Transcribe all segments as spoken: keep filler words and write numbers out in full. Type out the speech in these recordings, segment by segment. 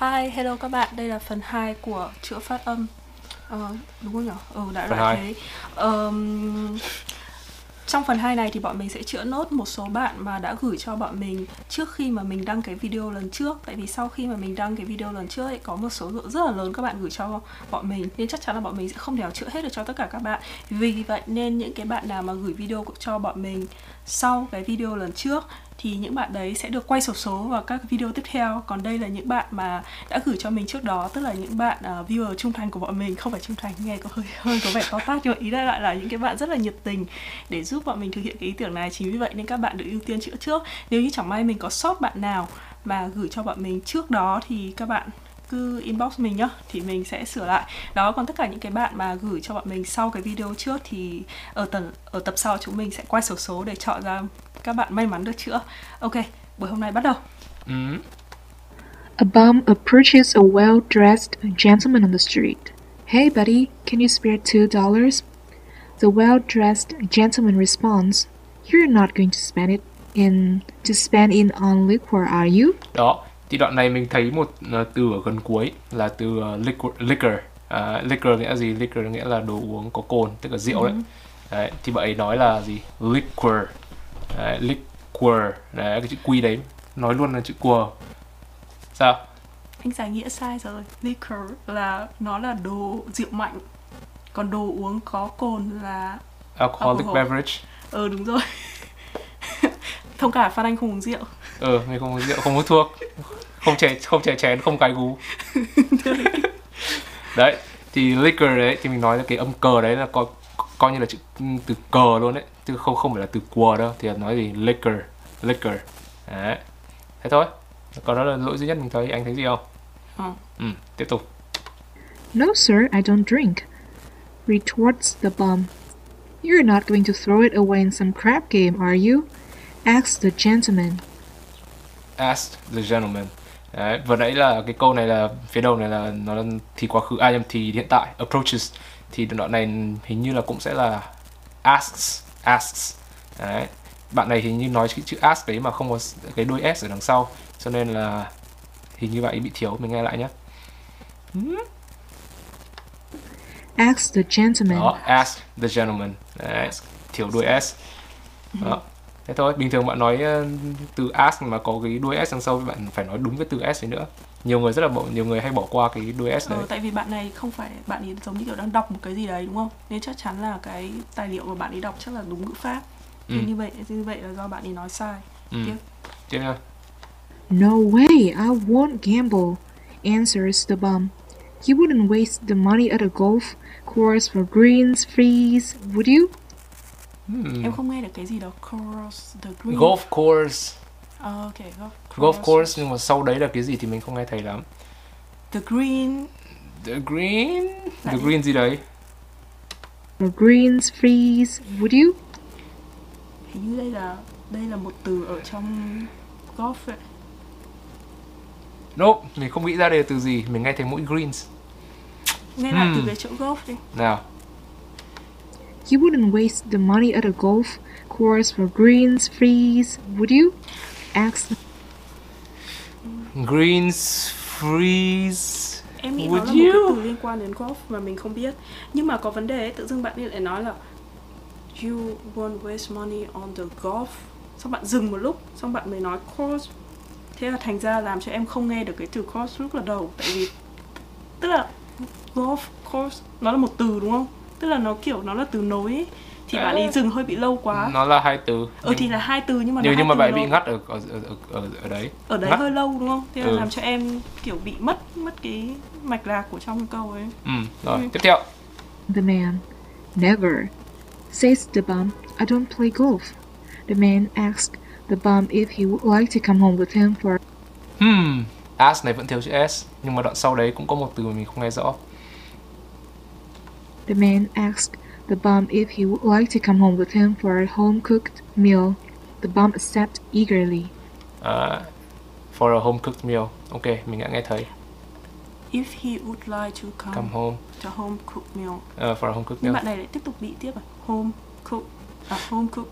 Hi, hello các bạn, đây là phần hai của chữa phát âm. Ờ, đúng không nhỉ? Ừ, đã loại thế. Ờ, trong phần hai này thì bọn mình sẽ chữa nốt một số bạn mà đã gửi cho bọn mình trước khi mà mình đăng cái video lần trước. Tại vì sau khi mà mình đăng cái video lần trước ấy, có một số lượng rất là lớn các bạn gửi cho bọn mình, nên chắc chắn là bọn mình sẽ không thể nào chữa hết được cho tất cả các bạn. Vì vậy nên những cái bạn nào mà gửi video cho bọn mình sau cái video lần trước thì những bạn đấy sẽ được quay sổ số vào các video tiếp theo. Còn đây là những bạn mà đã gửi cho mình trước đó, tức là những bạn uh, viewer trung thành của bọn mình. Không phải trung thành, nghe có hơi hơi có vẻ to tát, nhưng mà ý lại là những cái bạn rất là nhiệt tình để giúp bọn mình thực hiện cái ý tưởng này. Chính vì vậy nên các bạn được ưu tiên chữa trước. Nếu như chẳng may mình có sót bạn nào mà gửi cho bọn mình trước đó thì các bạn cứ inbox mình nhá, thì mình sẽ sửa lại. Đó, còn tất cả những cái bạn mà gửi cho bọn mình sau cái video trước thì ở, tần, ở tập sau chúng mình sẽ quay sổ số để chọn ra các bạn may mắn được chữa. Ok, buổi hôm nay bắt đầu. Mm. A bum approaches a well-dressed gentleman on the street. Hey buddy, can you spare two dollars? The well-dressed gentleman responds, You're not going to spend it in to spend it on liquor, are you? Đó, thì đoạn này mình thấy một từ ở gần cuối là từ liquor. Liquor, uh, liquor nghĩa là gì? Liquor nghĩa là đồ uống có cồn, tức là rượu đấy. Mm. Đấy, thì bạn ấy nói là gì? Liquor. Đấy, liquor. Đấy, cái chữ quy đấy nói luôn là chữ quờ. Sao? Anh giải nghĩa sai rồi. Liquor là nó là đồ rượu mạnh, còn đồ uống có cồn là alcoholic alcohol. Beverage. Ừ, đúng rồi. Thông cả Phan Anh không uống rượu. Ừ, mình không uống rượu, không hút thuốc, không chè, không chè chén, không cái gú. Đấy, thì liquor đấy thì mình nói là cái âm cờ đấy là coi coi như là chữ từ cờ luôn đấy, chứ không không phải là từ quờ đâu. Thì nói gì? Liquor, liquor. Đấy, thế thôi. Còn đó là lỗi duy nhất mình thấy. Anh thấy gì không? Ừ. Ừ, tiếp tục. No sir, I don't drink, retorts the bum. You're not going to throw it away in some crap game, are you? Ask the gentleman. Ask the gentleman. Đấy, vừa nãy là cái câu này là phía đầu này là nó là thì quá khứ, ai nhầm thì hiện tại, approaches. Thì đoạn này hình như là cũng sẽ là asks, asks. Đấy, bạn này hình như nói cái chữ ask đấy mà không có cái đuôi s ở đằng sau, cho nên là hình như bạn ấy bị thiếu. Mình nghe lại nhé. Ask the gentleman. Đó, ask the gentleman. Đấy, thiếu đuôi s. Đó. Thế thôi, bình thường bạn nói từ ask mà có cái đuôi s đằng sau, bạn phải nói đúng với từ s đấy nữa. Nhiều người rất là bỏ, nhiều người hay bỏ qua cái đuôi s đấy. Ừ, tại vì bạn này không phải, bạn ấy giống như kiểu đang đọc một cái gì đấy đúng không? Nên chắc chắn là cái tài liệu mà bạn ấy đọc chắc là đúng ngữ pháp. Ừ. Như vậy, như vậy là do bạn ấy nói sai. Ừ. Tiếp. Tiếp nha. No way, I won't gamble, answers the bum. You wouldn't waste the money at a golf course for greens, fees, would you? Hmm. Em không nghe được cái gì đâu. Course, the green. Golf course. Oh, ok, golf course. Golf course, nhưng mà sau đấy là cái gì thì mình không nghe thấy lắm. The green. The green. Là the gì? Green gì đấy? The greens, freeze, would you? Hình như đây là đây là một từ ở trong golf ấy. Nope, mình không nghĩ ra đây là từ gì. Mình nghe thấy mũi greens. Nghe hmm. lại từ cái chỗ golf đi. Nào. You wouldn't waste the money at a golf course for greens, frees, would you? Ask greens, frees, em nghĩ would đó là you? Một cái từ liên quan đến golf mà mình không biết. Nhưng mà có vấn đề ấy, tự dưng bạn ấy lại nói là You won't waste money on the golf. Xong bạn dừng một lúc, xong bạn mới nói course. Thế là thành ra làm cho em không nghe được cái từ course lúc là đầu. Tại vì tức là golf course nó là một từ đúng không? Tức là nó kiểu nó là từ nối ấy. Thì à, bạn ấy dừng hơi bị lâu quá. Nó là hai từ. Ừ thì là hai từ nhưng mà nó nhưng, nhưng mà bạn bị ngắt ở ở, ở ở ở đấy. Ở đấy ngắt. Hơi lâu đúng không? Thế là ừ. làm cho em kiểu bị mất mất cái mạch lạc của trong câu ấy. Ừ, rồi, ừ. Tiếp theo. The man never, says the bum, I don't play golf. The man asked the bum if he would like to come home with him for Hmm, ask này vẫn thiếu chữ s, nhưng mà đoạn sau đấy cũng có một từ mà mình không nghe rõ. The man asked the bum if he would like to come home with him for a home-cooked meal. The bum accepted eagerly. Uh, for a home-cooked meal. Ok, mình đã nghe thấy. If he would like to come, come home to home-cooked meal. Uh, for a home-cooked meal. Nhưng bạn này lại tiếp tục bị tiếp à? Home-cooked. À, home-cooked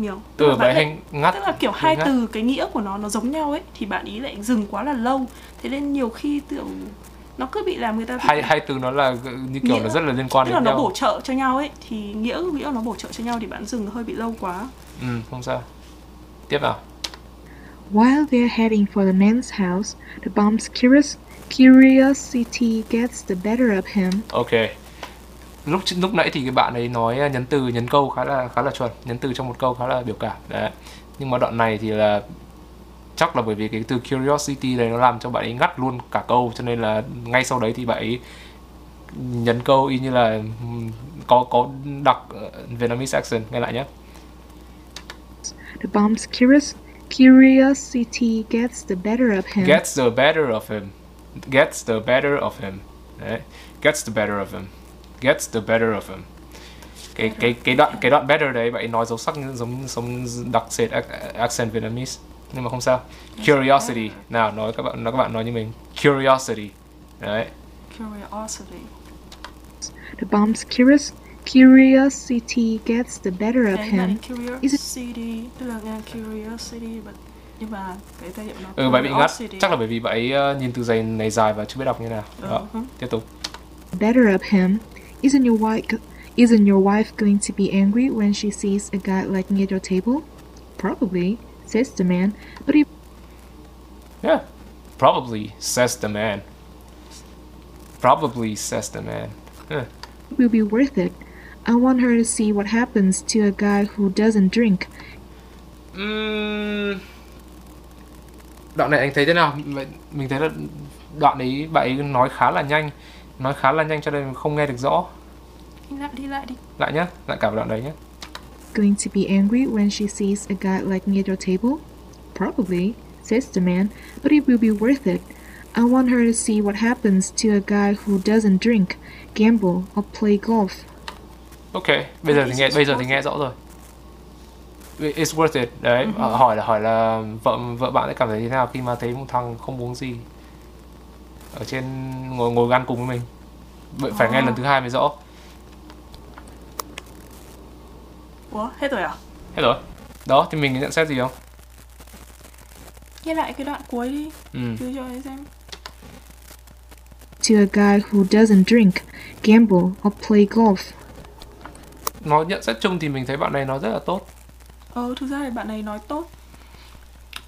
nhiều. Từ tức bài hành ngắt. Tức là kiểu hai ngắt. Từ cái nghĩa của nó nó giống nhau ấy thì bạn ý lại dừng quá là lâu. Thế nên nhiều khi tưởng nó cứ bị làm người ta hai hai từ nó là như kiểu nghĩa, nó rất là liên quan đến nhau. Tức là nó bổ trợ cho nhau ấy thì nghĩa nghĩa nó bổ trợ cho nhau thì bạn dừng hơi bị lâu quá. Ừ, không sao. Tiếp nào. While they're heading for the man's house, the bomb's curious curiosity gets the better of him. Okay. Lúc lúc nãy thì cái bạn ấy nói nhấn từ nhấn câu khá là khá là chuẩn, nhấn từ trong một câu khá là biểu cảm. Đấy. Nhưng mà đoạn này thì là chắc là bởi vì cái từ curiosity này nó làm cho bạn ấy ngắt luôn cả câu, cho nên là ngay sau đấy thì bạn ấy nhấn câu y như là có có đặc Vietnamese accent. Nghe lại nhé. The bomb's curious curiosity gets the better of him. Gets the better of him. Gets the better of him. Đấy. Gets the better of him. Gets the better of him. Cái cái cái đoạn cái đoạn better đấy bạn nói dấu sắc giống giống đặc sệt accent Vietnamese, nhưng mà không sao. Curiosity. Nào nói các bạn nói các bạn nói như mình. Curiosity. Đấy. Curiosity. The bomb's curious curiosity gets the better of him. Curiosity, tức là curiosity but nhưng mà cái giai điệu nó. Ừ, bạn bị ngắt. Chắc là bởi vì bạn ấy nhìn từ giày này dài và chưa biết đọc như nào. Đó. Tiếp tục. Better of him. Isn't your wife isn't your wife going to be angry when she sees a guy liking at your table? Probably, says the man. But he yeah, probably says the man. Probably says the man. Yeah. It will be worth it. I want her to see what happens to a guy who doesn't drink. Mm. Đoạn này anh thấy thế nào? Mình thấy là đoạn ấy bạn ấy nói khá là nhanh. Nói khá là nhanh cho nên mình không nghe được rõ. Đi lại đi lại đi. Lại nhá, lại cả đoạn đấy nhá. Going to be angry when she sees a guy liking at your table? Probably, says the man, but it will be worth it. I want her to see what happens to a guy who doesn't drink, gamble or play golf. Ok, bây giờ thì nghe bây giờ thì nghe rõ rồi. It's worth it. Đấy, uh-huh. à, hỏi là hỏi là vợ vợ bạn sẽ cảm thấy thế nào khi mà thấy một thằng không uống gì ở trên ngồi ngồi ăn cùng với mình. Vậy phải nghe lần thứ hai mới rõ. Ủa, hết rồi à? Hết rồi. Đó, thì mình nhận xét gì không? Nghe lại cái đoạn cuối đi. Ừ. Cứ cho em xem. To a guy who doesn't drink, gamble or play golf. Nó nhận xét chung thì mình thấy bạn này nói rất là tốt. Ờ, thực ra thì bạn này nói tốt.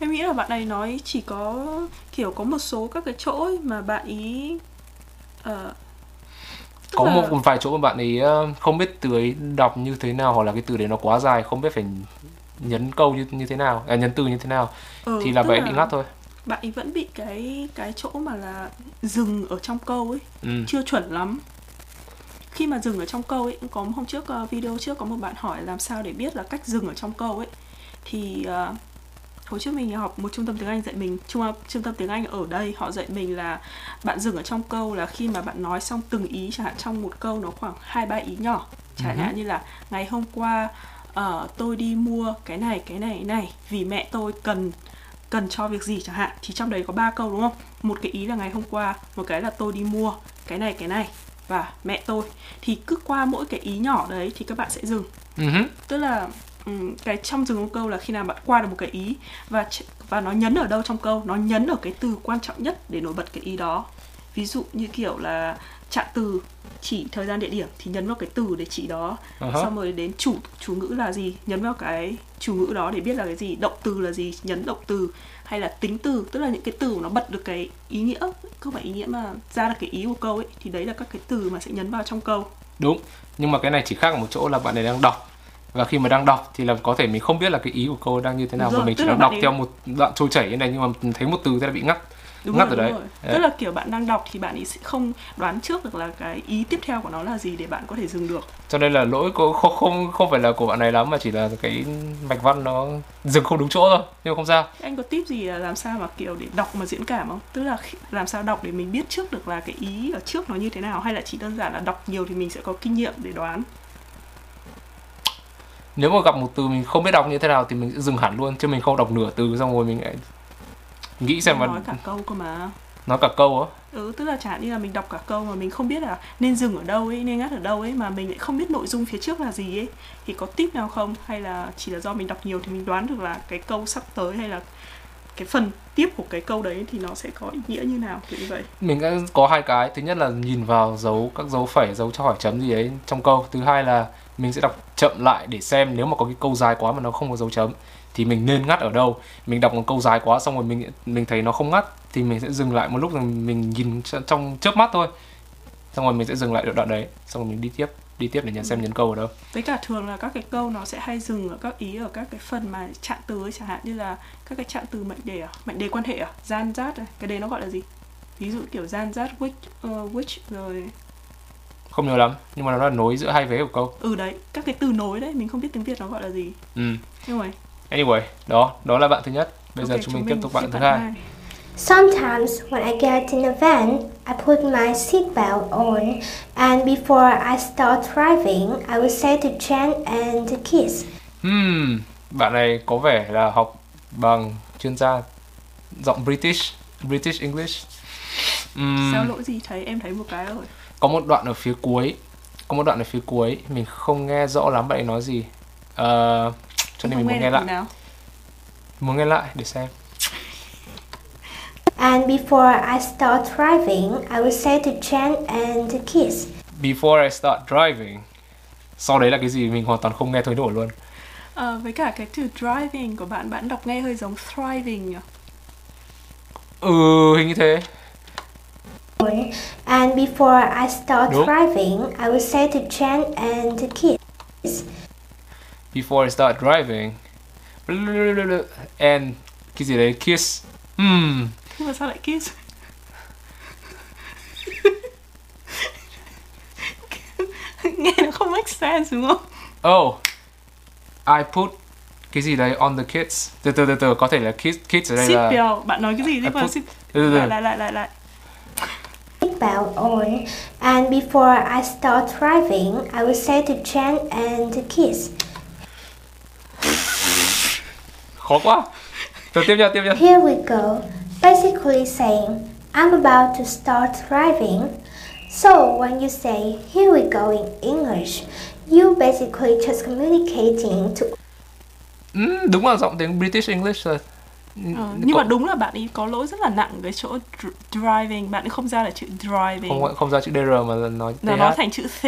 Em nghĩ là bạn này nói chỉ có kiểu có một số các cái chỗ ấy mà bạn ý uh, có là... một vài chỗ mà bạn ý không biết từ ấy đọc như thế nào, hoặc là cái từ đấy nó quá dài không biết phải nhấn câu như như thế nào, à, nhấn từ như thế nào ừ, thì là bạn bị ngắt thôi. Bạn ý vẫn bị cái cái chỗ mà là dừng ở trong câu ấy, ừ. chưa chuẩn lắm. Khi mà dừng ở trong câu ấy, có hôm trước video trước có một bạn hỏi làm sao để biết là cách dừng ở trong câu ấy thì uh, hồi trước mình học một trung tâm tiếng Anh dạy mình, trung, trung tâm tiếng Anh ở đây họ dạy mình là bạn dừng ở trong câu là khi mà bạn nói xong từng ý, chẳng hạn trong một câu nó khoảng hai ba ý nhỏ, chẳng hạn uh-huh. như là ngày hôm qua uh, tôi đi mua cái này cái này cái này vì mẹ tôi cần cần cho việc gì chẳng hạn, thì trong đấy có ba câu đúng không, một cái ý là ngày hôm qua, một cái là tôi đi mua cái này cái này và mẹ tôi, thì cứ qua mỗi cái ý nhỏ đấy thì các bạn sẽ dừng. Uh-huh. Tức là Ừ, cái trong dừng một câu là khi nào bạn qua được một cái ý và và nó nhấn ở đâu trong câu, nó nhấn ở cái từ quan trọng nhất để nổi bật cái ý đó. Ví dụ như kiểu là trạng từ chỉ thời gian địa điểm thì nhấn vào cái từ để chỉ đó. Uh-huh. Xong rồi đến chủ chủ ngữ là gì, nhấn vào cái chủ ngữ đó để biết là cái gì, động từ là gì, nhấn động từ, hay là tính từ, tức là những cái từ nó bật được cái ý nghĩa, không phải ý nghĩa mà ra được cái ý của câu ấy, thì đấy là các cái từ mà sẽ nhấn vào trong câu. Đúng, nhưng mà cái này chỉ khác ở một chỗ là bạn này đang đọc. Và khi mà đang đọc thì là có thể mình không biết là cái ý của cô đang như thế nào rồi, mà mình chỉ đang đọc ấy... theo một đoạn trôi chảy như này, nhưng mà thấy một từ thế là bị ngắt. Đúng ngắt rồi, rồi đấy. Rồi. Tức là kiểu bạn đang đọc thì bạn ấy sẽ không đoán trước được là cái ý tiếp theo của nó là gì để bạn có thể dừng được. Cho nên là lỗi cô không không không phải là của bạn này lắm, mà chỉ là cái mạch văn nó dừng không đúng chỗ thôi, nhưng mà không sao. Anh có tip gì là làm sao mà kiểu để đọc mà diễn cảm không? Tức là làm sao đọc để mình biết trước được là cái ý ở trước nó như thế nào, hay là chỉ đơn giản là đọc nhiều thì mình sẽ có kinh nghiệm để đoán? Nếu mà gặp một từ mình không biết đọc như thế nào thì mình sẽ dừng hẳn luôn, chứ mình không đọc nửa từ xong rồi mình lại nghĩ xem mà nói cả câu cơ mà. Nó cả câu á? Ừ, tức là chả như là mình đọc cả câu mà mình không biết là nên dừng ở đâu ấy, nên ngắt ở đâu ấy, mà mình lại không biết nội dung phía trước là gì ấy. Thì có tip nào không? Hay là chỉ là do mình đọc nhiều thì mình đoán được là cái câu sắp tới hay là cái phần tiếp của cái câu đấy thì nó sẽ có ý nghĩa như nào, kiểu như vậy? Mình đã có hai cái. Thứ nhất là nhìn vào dấu, các dấu phẩy, dấu cho hỏi chấm gì ấy trong câu. Thứ hai là mình sẽ đọc chậm lại để xem nếu mà có cái câu dài quá mà nó không có dấu chấm thì mình nên ngắt ở đâu. Mình đọc một câu dài quá xong rồi mình mình thấy nó không ngắt thì mình sẽ dừng lại một lúc, rồi mình nhìn trong chớp mắt thôi, xong rồi mình sẽ dừng lại ở đoạn đấy, xong rồi mình đi tiếp đi tiếp để nhận xem nhấn câu ở đâu. Với cả thường là các cái câu nó sẽ hay dừng ở các ý ở các cái phần mà trạng từ ấy, chẳng hạn như là các cái trạng từ mệnh đề à? Mệnh đề quan hệ à? Gian dát này, cái đấy nó gọi là gì? Ví dụ kiểu gian dát which, uh, which rồi không nhớ lắm, nhưng mà nó là nối giữa hai vế của câu. Ừ đấy, các cái từ nối đấy, mình không biết tiếng Việt nó gọi là gì. Ừ. Anyway. Anyway, đó, đó là bạn thứ nhất. Bây okay, giờ chúng, chúng mình tiếp tục bạn thứ hai. hai. Sometimes when I get in a van, I put my seatbelt on, and before I start driving, I will say to Jen and the kids. Hmm, bạn này có vẻ là học bằng chuyên gia giọng British, British English. Um, Sao lỗi gì thấy em thấy một cái rồi. Có một đoạn ở phía cuối, có một đoạn ở phía cuối mình không nghe rõ lắm bạn ấy nói gì. Uh, cho nên mình muốn nghe lại. Nào? Muốn nghe lại để xem. And before I start driving, I will say to Jen and the kids. Before I start driving. Sau đấy là cái gì mình hoàn toàn không nghe thấy nổi luôn. À, với cả cái từ driving của bạn, bạn đọc nghe hơi giống thriving nhỉ? Ừ, hình như thế. And before I start Đúng. driving, I will say to Jen and the kids. Before I start driving, and cái gì đấy, kiss. Hmm. Nhưng mà sao lại kiss? Nghe nó không make sense đúng không? Oh, I put cái gì đấy on the kids. Từ từ từ từ, có thể là kids, kids ở đây là... Seatbelt, bạn nói cái gì đấy mà seatbelt... Từ từ Lại lại lại lại Seatbelt on, and before I start driving, I will say to Jen and the kids. Khó quá! Rồi tiếp nha, tiếp nha. Here we go. Basically saying, I'm about to start driving. So when you say, here we go in English, you basically just communicating to... Mm, đúng là giọng tiếng British English rồi. N- ờ, nhưng có... mà đúng là bạn ấy có lỗi rất là nặng cái chỗ dr- driving. Bạn ấy không ra là chữ driving. Không, không ra chữ đê rờ mà nói T H. Nó thành chữ T...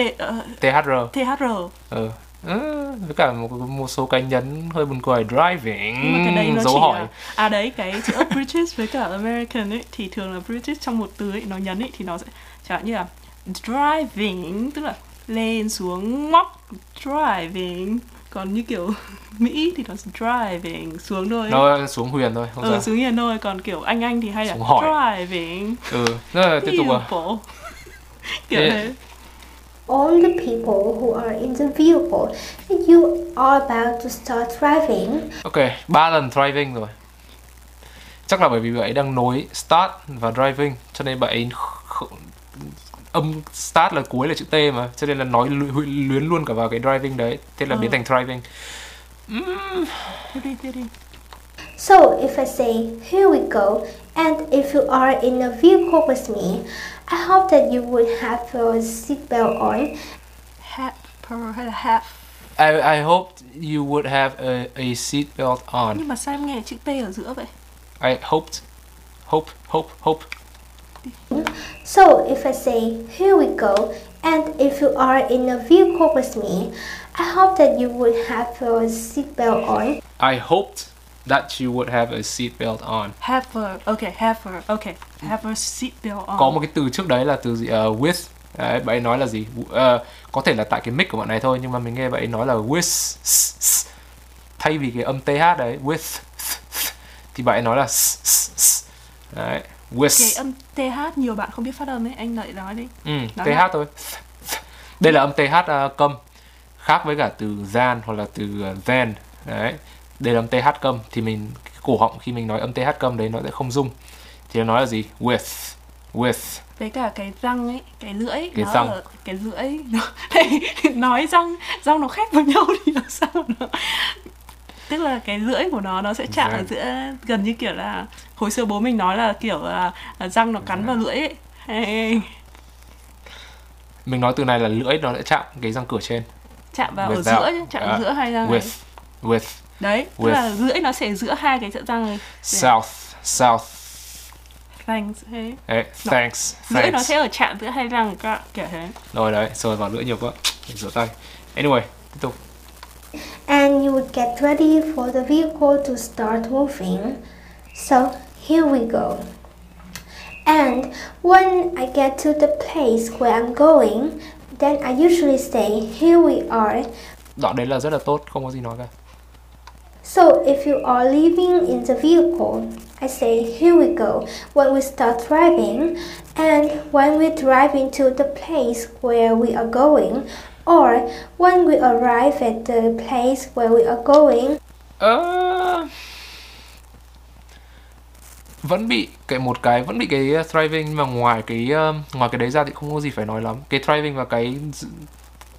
T H R. T H R. Ừ. Ừ, với cả một, một số cái nhấn hơi buồn cười driving dấu hỏi là, à đấy cái chữ British với cả American ấy thì thường là British trong một từ ấy nó nhấn ấy thì nó sẽ chẳng hạn như là driving tức là lên xuống móc driving, còn như kiểu Mỹ thì nó sẽ driving xuống thôi, nó xuống huyền thôi, không ừ sao? Xuống huyền thôi, còn kiểu Anh Anh thì hay là driving. Ừ, rồi tiếp tục à. Kiểu thế. Yeah. All the people who are in the vehicle, you are about to start driving. Ok, ba lần driving rồi. Chắc là bởi vì bạn ấy đang nối start và driving, cho nên bạn ấy âm start là cuối là chữ T mà, cho nên là nói luyến luôn cả vào cái driving đấy, thế là ừ. biến thành driving. Mm. So if I say here we go, and if you are in a vehicle with me, I hope that you would have your seatbelt on. Have, have. I I hope you would have a a seatbelt on. Nhưng mà sao em nghe chữ T ở giữa vậy? I hoped, hope, hope, hope. So if I say here we go, and if you are in a vehicle with me, I hope that you would have your seatbelt on. I hoped that you would have a seatbelt on. Have her, okay, have her, okay, have her seatbelt on. Có một cái từ trước đấy là từ gì? Uh, with. Đấy, bạn ấy nói là gì? Uh, có thể là tại cái mic của bạn này thôi, nhưng mà mình nghe bạn ấy nói là with. Thay vì cái âm th đấy, with, thì bạn ấy nói là đấy, with. Cái âm th nhiều bạn không biết phát âm ấy, anh lại nói đi. Ừ, th thôi. Đây là âm th câm, khác với cả từ gian hoặc là từ then. Đấy. Đây là âm th câm thì mình cổ họng khi mình nói âm th câm đấy nó sẽ không rung, thì nó nói là gì? With, with. Với cả cái răng ấy, cái lưỡi ấy, cái nó răng ở, cái lưỡi nó, đây, nói răng răng nó khép vào nhau thì nó sao nó, tức là cái lưỡi của nó nó sẽ chạm ở giữa, gần như kiểu là hồi xưa bố mình nói là kiểu là, là răng nó cắn vào lưỡi ấy. Hey. Mình nói từ này là lưỡi nó sẽ chạm cái răng cửa trên. Chạm vào ở giữa, chạm uh, giữa hai răng. With, with. Đấy, with. Tức là lưỡi nó sẽ giữa hai cái răng này. South, south. Thanks, hey. Hey, thanks, nó, thanks. Lưỡi nó sẽ ở chạm giữa hai răng cả, kiểu thế. Rồi đấy, rồi vào lưỡi nhiều quá. Mình rửa tay. Anyway, tiếp tục. And you would get ready for the vehicle to start moving. So here we go. And when I get to the place where I'm going, then I usually say, here we are. Đoạn đấy là rất là tốt, không có gì nói cả. So if you are leaving in the vehicle, I say, here we go, when we start driving. And when we drive into the place where we are going, or when we arrive at the place where we are going. Uh... Vẫn bị cái một cái vẫn bị cái thriving, mà ngoài cái ngoài cái đấy ra thì không có gì phải nói lắm. Cái thriving và cái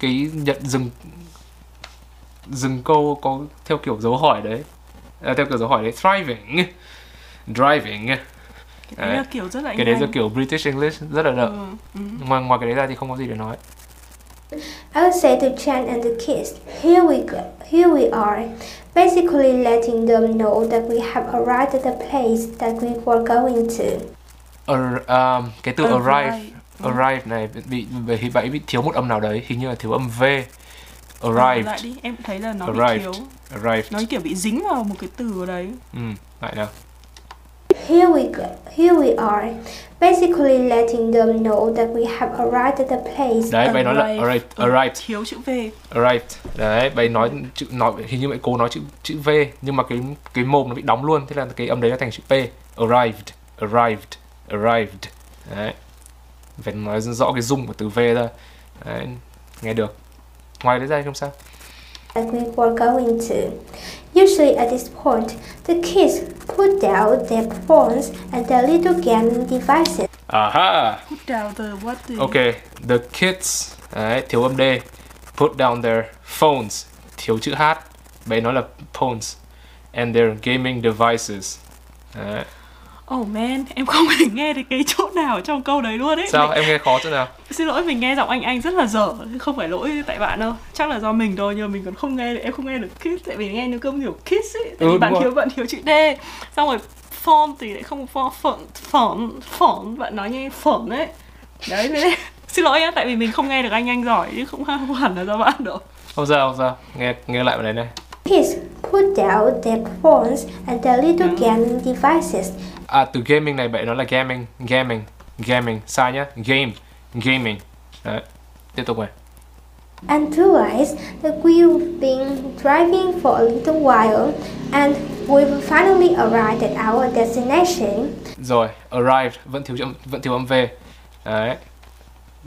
cái nhận dừng dừng câu có theo kiểu dấu hỏi đấy, à, theo kiểu dấu hỏi đấy, thriving, driving. Cái đấy là kiểu rất là cái đấy là kiểu British English rất là đậm. Ừ. Ngoài ngoài cái đấy ra thì không có gì để nói. I would say to Jen and the kids, here we go, here we are, basically letting them know that we have arrived at the place that we were going to. Ar- um, cái từ arrive, arrive, ừ. arrive này bị bị bạn bị thiếu một âm nào đấy, hình như là thiếu âm v. Arrived. Lại đi, em thấy là nó arrived. Bị thiếu. Arrived. Nó kiểu bị dính vào một cái từ ở đấy. Ừ, lại nào. Here we go. Here we are, basically letting them know that we have arrived at the place. Đấy, bài nói là arrived, arrived. Thiếu chữ v. Arrived. Đấy, bài nói chữ nói hình như vậy cô nói chữ chữ v nhưng mà cái cái mồm nó bị đóng luôn, thế là cái âm đấy nó thành chữ p. Arrived, arrived, arrived. Đấy. Phải nói rõ cái rung của từ v ra. Đấy, nghe được. Ngoài đấy ra không sao. That we were going to. Usually at this point, the kids put down their phones and their little gaming devices. Aha! Put down the what? The... Okay, the kids. Đấy, thiếu âm D. Put down their phones. Thiếu chữ H. Vậy nó là phones. And their gaming devices. Đấy. Oh man, em không hề nghe được cái chỗ nào trong câu đấy luôn ấy. Sao? Mình... Em nghe khó chỗ nào? Xin lỗi, mình nghe giọng anh anh rất là dở. Không phải lỗi tại bạn đâu. Chắc là do mình thôi, nhưng mà mình còn không nghe được. Em không nghe được kiss, tại vì nghe nó không hiểu kiss ấy. Tại vì ừ, bạn thiếu, bạn thiếu chữ D. Xong rồi phone thì lại không phone, phone, phone, phone. Bạn nói như phone ấy. Đấy, đấy. Xin lỗi nhá, tại vì mình không nghe được anh anh giỏi. Chứ không, không hẳn là do bạn đâu. Không sao, không sao. Nghe, nghe lại bạn đấy này. Kids put down their phones and their little ừ. gaming devices. À, từ gaming này vậy nó là gaming, gaming, gaming, sai nhá, game, gaming. Đấy, tiếp tục này. And realize that we've been driving for a little while and we've finally arrived at our destination. Rồi, arrived, vẫn thiếu vẫn thiếu âm V. Đấy.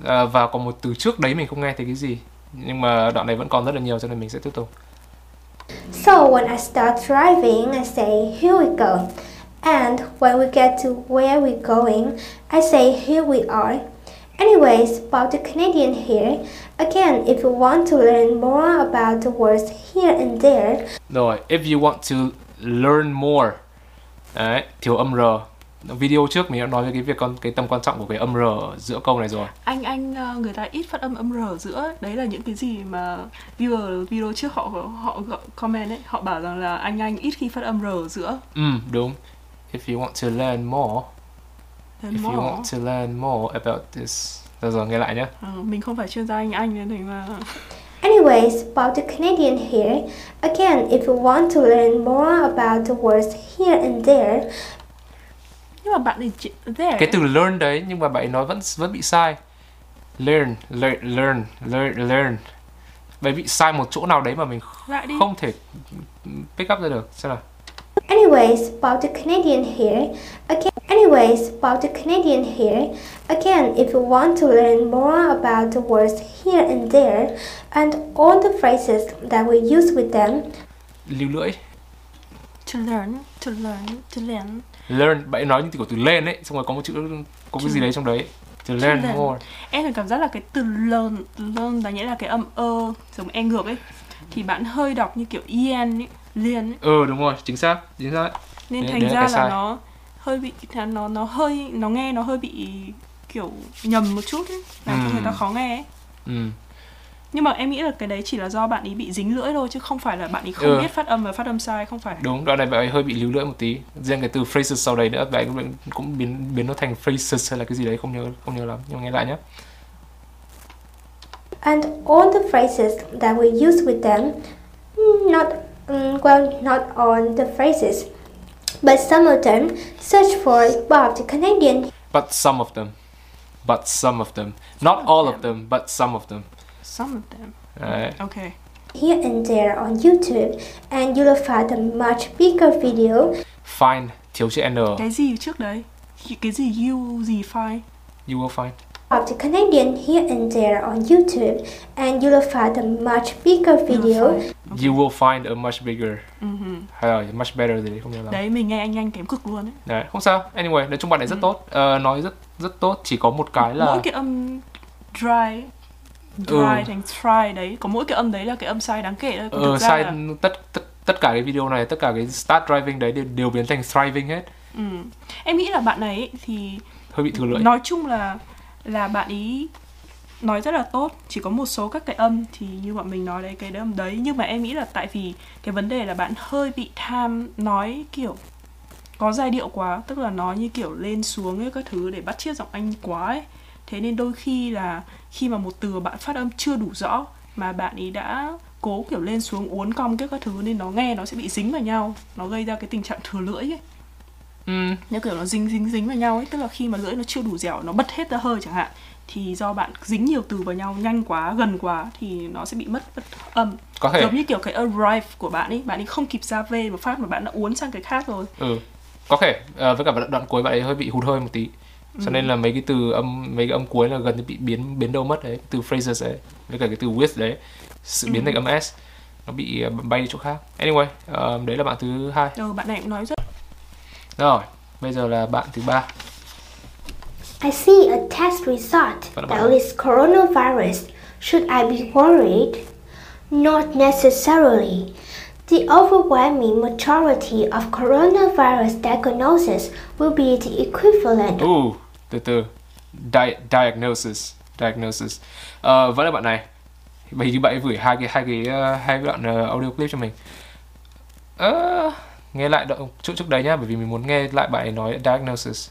À, và còn một từ trước đấy mình không nghe thấy cái gì. Nhưng mà đoạn này vẫn còn rất là nhiều cho nên mình sẽ tiếp tục. So when I start driving, I say, here we go. And when we get to where we're going, I say, here we are. Anyways, Bob the Canadian here. Again, if you want to learn more about the words here and there. Rồi, if you want to learn more. Đấy, thiếu âm R. Video trước mình đã nói về cái việc con cái tầm quan trọng của cái âm R giữa câu này rồi. Anh anh người ta ít phát âm âm R ở giữa. Đấy là những cái gì mà viewer video trước họ họ comment ấy, họ bảo rằng là anh anh ít khi phát âm R ở giữa. Ừ, đúng. If you want to learn more, learn if more. you want to learn more about this, rồi rồi nghe lại nhé. À, mình không phải chuyên gia Anh Anh nên thành mà. Anyways, Bob the Canadian here. Again, if you want to learn more about the words here and there. Nhưng mà bạn này there. Cái từ learn đấy nhưng mà bạn nói vẫn vẫn bị sai. Learn, learn, learn, learn, learn. Bạn bị sai một chỗ nào đấy mà mình không thể pick up ra được. Xem nào. Anyways, Bob the Canadian here. Again, anyways, Bob the Canadian here. Again, if you want to learn more about the words here and there and all the phrases that we use with them. Lưu lưỡi. To learn, to learn, to learn. Learn, bạn nói những từ của từ lên ấy, xong rồi có một chữ có cái gì đấy trong đấy. To learn, learn more. Em cảm giác là cái từ learn, learn là nghĩa là cái âm ơ giống e ngược ấy, thì bạn hơi đọc như kiểu en ấy. Liên ấy. Ừ đúng rồi, chính xác, chính xác. Nên đấy, thành đấy ra là, là nó hơi bị nó nó hơi nó nghe nó hơi bị kiểu nhầm một chút ấy, làm ừ. cho người ta khó nghe ấy. Ừ. Nhưng mà em nghĩ là cái đấy chỉ là do bạn ấy bị dính lưỡi thôi, chứ không phải là bạn ấy không ừ. biết phát âm và phát âm sai, không phải. Đúng, đoạn này bạn ấy hơi bị líu lưỡi một tí. Riêng cái từ phrases sau đấy nữa, bạn ấy cũng biến biến nó thành phrases hay là cái gì đấy, không nhớ không nhớ lắm. Nhưng mà nghe lại nhé. And all the phrases that we use with them, not well, not all the phrases, but some of them. Search for Bob the Canadian. But some of them, but some of them, not some all of them. of them, but some of them. Some of them. Right. Okay. Here and there on YouTube, and you'll find a much bigger video. Find thiếu chữ n. Cái gì trước đấy? Cái gì you gì find? You will find. Of the Canadian here and there on YouTube, and you'll find a much bigger video. Okay. You will find a much bigger. Mm-hmm. Hay là much better gì đấy không nhớ lắm. Đấy mình nghe anh anh kém cực luôn đấy. Đấy không sao. Anyway, nói chung bạn này rất mm. tốt, uh, nói rất rất tốt. Chỉ có một cái là mỗi cái âm dry. Dry ừ. thành try đấy, có mỗi cái âm đấy là cái âm sai đáng kể thôi. Còn ừ, thực ra sai là... tất, tất tất cả cái video này, tất cả cái start driving đấy đều, đều biến thành thriving hết. Ừ. Em nghĩ là bạn này ấy thì hơi bị thừa lưỡi. Nói chung là là bạn ý nói rất là tốt, chỉ có một số các cái âm thì như bọn mình nói đấy, cái âm đấy. Nhưng mà em nghĩ là tại vì cái vấn đề là bạn hơi bị tham nói kiểu có giai điệu quá, tức là nói như kiểu lên xuống ấy, các thứ để bắt chước giọng Anh quá ấy. Thế nên đôi khi là khi mà một từ bạn phát âm chưa đủ rõ mà bạn ấy đã cố kiểu lên xuống uốn cong các thứ nên nó nghe nó sẽ bị dính vào nhau, nó gây ra cái tình trạng thừa lưỡi ấy. Ừ. Như kiểu nó dính dính dính vào nhau ấy, tức là khi mà lưỡi nó chưa đủ dẻo, nó bật hết ra hơi chẳng hạn, thì do bạn dính nhiều từ vào nhau nhanh quá, gần quá thì nó sẽ bị mất, mất âm. Có thể. Giống như kiểu cái arrive của bạn ấy, bạn ấy không kịp ra V một phát mà bạn đã uốn sang cái khác rồi. Ừ. Có thể à, với cả đoạn cuối bạn ấy hơi bị hụt hơi một tí. Cho nên là mấy cái từ âm mấy cái âm cuối là gần như bị biến biến đâu mất đấy, từ phrases đấy với cả cái từ with đấy, sự biến thành âm s nó bị bay đi chỗ khác. Anyway, um, đấy là bạn thứ hai. Ừ, bạn này cũng nói rất. Rồi, bây giờ là bạn thứ ba. I see a test result that lists coronavirus. Should I be worried? Not necessarily. The overwhelming majority of coronavirus diagnoses will be the equivalent. Ooh, từ từ. Di- diagnosis, diagnosis. Uh, vẫn là bạn này. Bởi vì bạn ấy gửi hai cái hai cái hai cái đoạn audio clip cho mình. Uh, nghe lại đoạn trước trước đấy nhá, bởi vì mình muốn nghe lại bạn ấy nói diagnosis.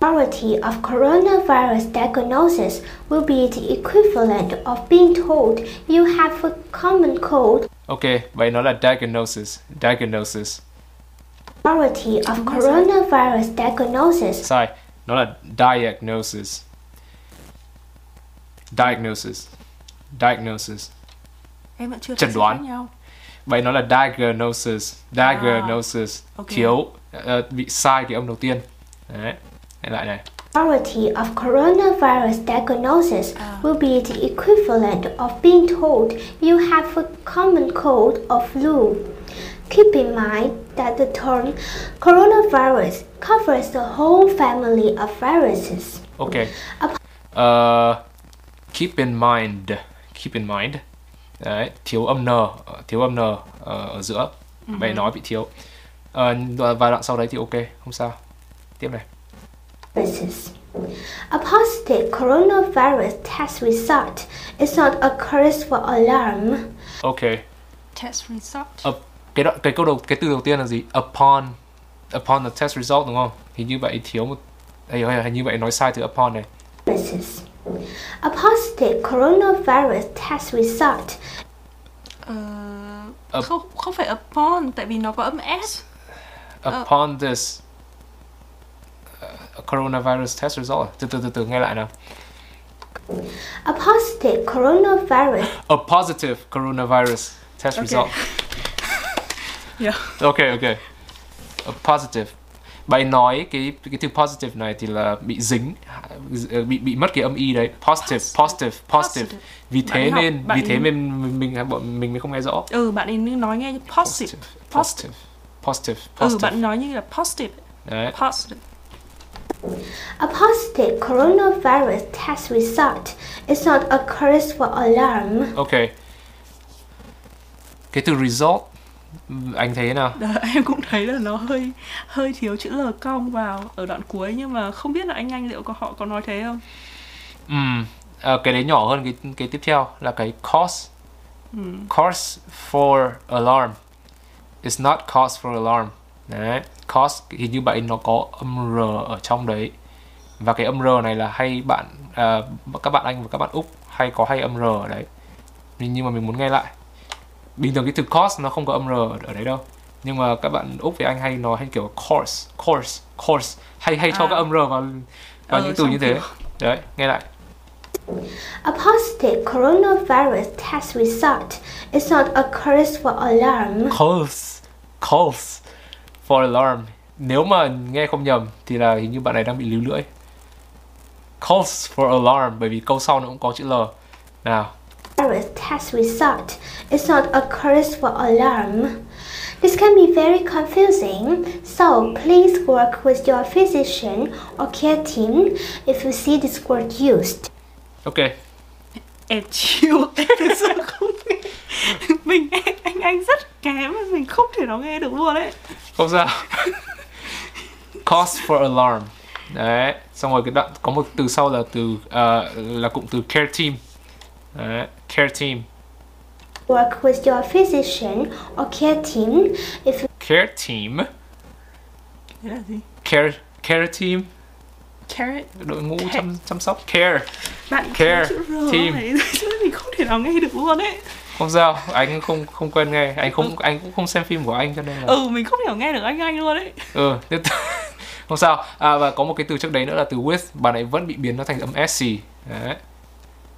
Majority of coronavirus diagnosis will be the equivalent of being told you have a common cold. Ok, vậy nó là diagnosis, diagnosis. Majority of coronavirus diagnosis. Sai, nó là diagnosis. Diagnosis. Diagnosis. Em vẫn chưa chẩn đoán. Vậy nó là diagnosis, diagnosis. À, okay. Thiếu uh, bị sai cái âm đầu tiên. Đấy. Hãy lại này. Majority of coronavirus diagnosis à. Will be the equivalent of being told you have a common cold or flu. Keep in mind that the term coronavirus covers the whole family of viruses. Okay. Uh, keep in mind. Keep in mind. Đấy, thiếu âm n, thiếu âm n uh, ở giữa. Uh-huh. Vậy nói bị thiếu. Uh, và đoạn sau đấy thì ok, không sao. Tiếp này. A positive coronavirus test result is not a cause for alarm. Okay. Test result. A, cái đoạn, cái câu đầu cái từ đầu tiên là gì? Upon, upon the test result đúng không? Hình như vậy thiếu một, hay, hay, hay như vậy nói sai từ upon này. A positive coronavirus test result. Uh, không không phải upon, tại vì nó có âm s. Upon uh. this. A coronavirus test result. Từ từ từ từ nghe lại nào. A positive coronavirus. A positive coronavirus test okay. result. Yeah. Okay, okay. A positive. Bài nói cái cái từ positive này thì là bị dính, bị bị mất cái âm y đấy. Positive, positive, positive. Vì thế học, nên vì thế ý... mình mình bọn mình mới không nghe rõ. Ừ, bạn ấy nói nghe positive, positive, positive, positive. Ừ, bạn nói như là positive. Đấy. Positive. A positive coronavirus test result is not a cause for alarm. Okay. Cái từ result Anh thấy thế nào? Đó, em cũng thấy là nó hơi hơi thiếu chữ L cong vào ở đoạn cuối, nhưng mà không biết là anh Anh liệu có họ có nói thế không? Ừ, à, cái đấy nhỏ hơn cái cái tiếp theo là cái cause. Ừ. Cause for alarm. It's not cause for alarm. Đấy, cause thì như vậy nó có âm R ở trong đấy. Và cái âm R này là hay bạn à, các bạn Anh và các bạn Úc hay có hay âm R ở đấy. Nhưng mà mình muốn nghe lại. Bình thường cái từ course nó không có âm R ở đấy đâu. Nhưng mà các bạn Úc với Anh hay nói hay kiểu course, course, course. Hay hay cho à. các âm R vào, vào ừ, những từ như thế. Đấy, nghe lại. A positive coronavirus test result is not a cause for alarm. Cause, cause for alarm. Nếu mà nghe không nhầm thì là hình như bạn này đang bị líu lưỡi. Cause for alarm, bởi vì câu sau nó cũng có chữ L. Nào. Test result is not a cause for alarm. This can be very confusing, so please work with your physician or care team if you see this word used. Okay. Em chịu, em sao không nghe. Mình anh anh rất kém, mình không thể nó nghe được luôn đấy. Không sao. Cause for alarm. Đấy. Xong rồi cái đoạn có một từ sau là từ uh, là cụm từ care team. Đấy. Care team. Work with your physician or care team if you... Care team. Đấy là gì? Care care team. Care đội ngũ care. Chăm, chăm sóc care. Bạn care team. Mình không thể nào nghe được luôn đấy. Không sao, anh không không quen nghe, anh không anh cũng không xem phim của anh cho nên là. Ừ, mình không hiểu nghe được anh anh luôn đấy. Ừ, tiếp tục. Không sao. À, và có một cái từ trước đấy nữa là từ with, bạn ấy vẫn bị biến nó thành âm sc. Đấy.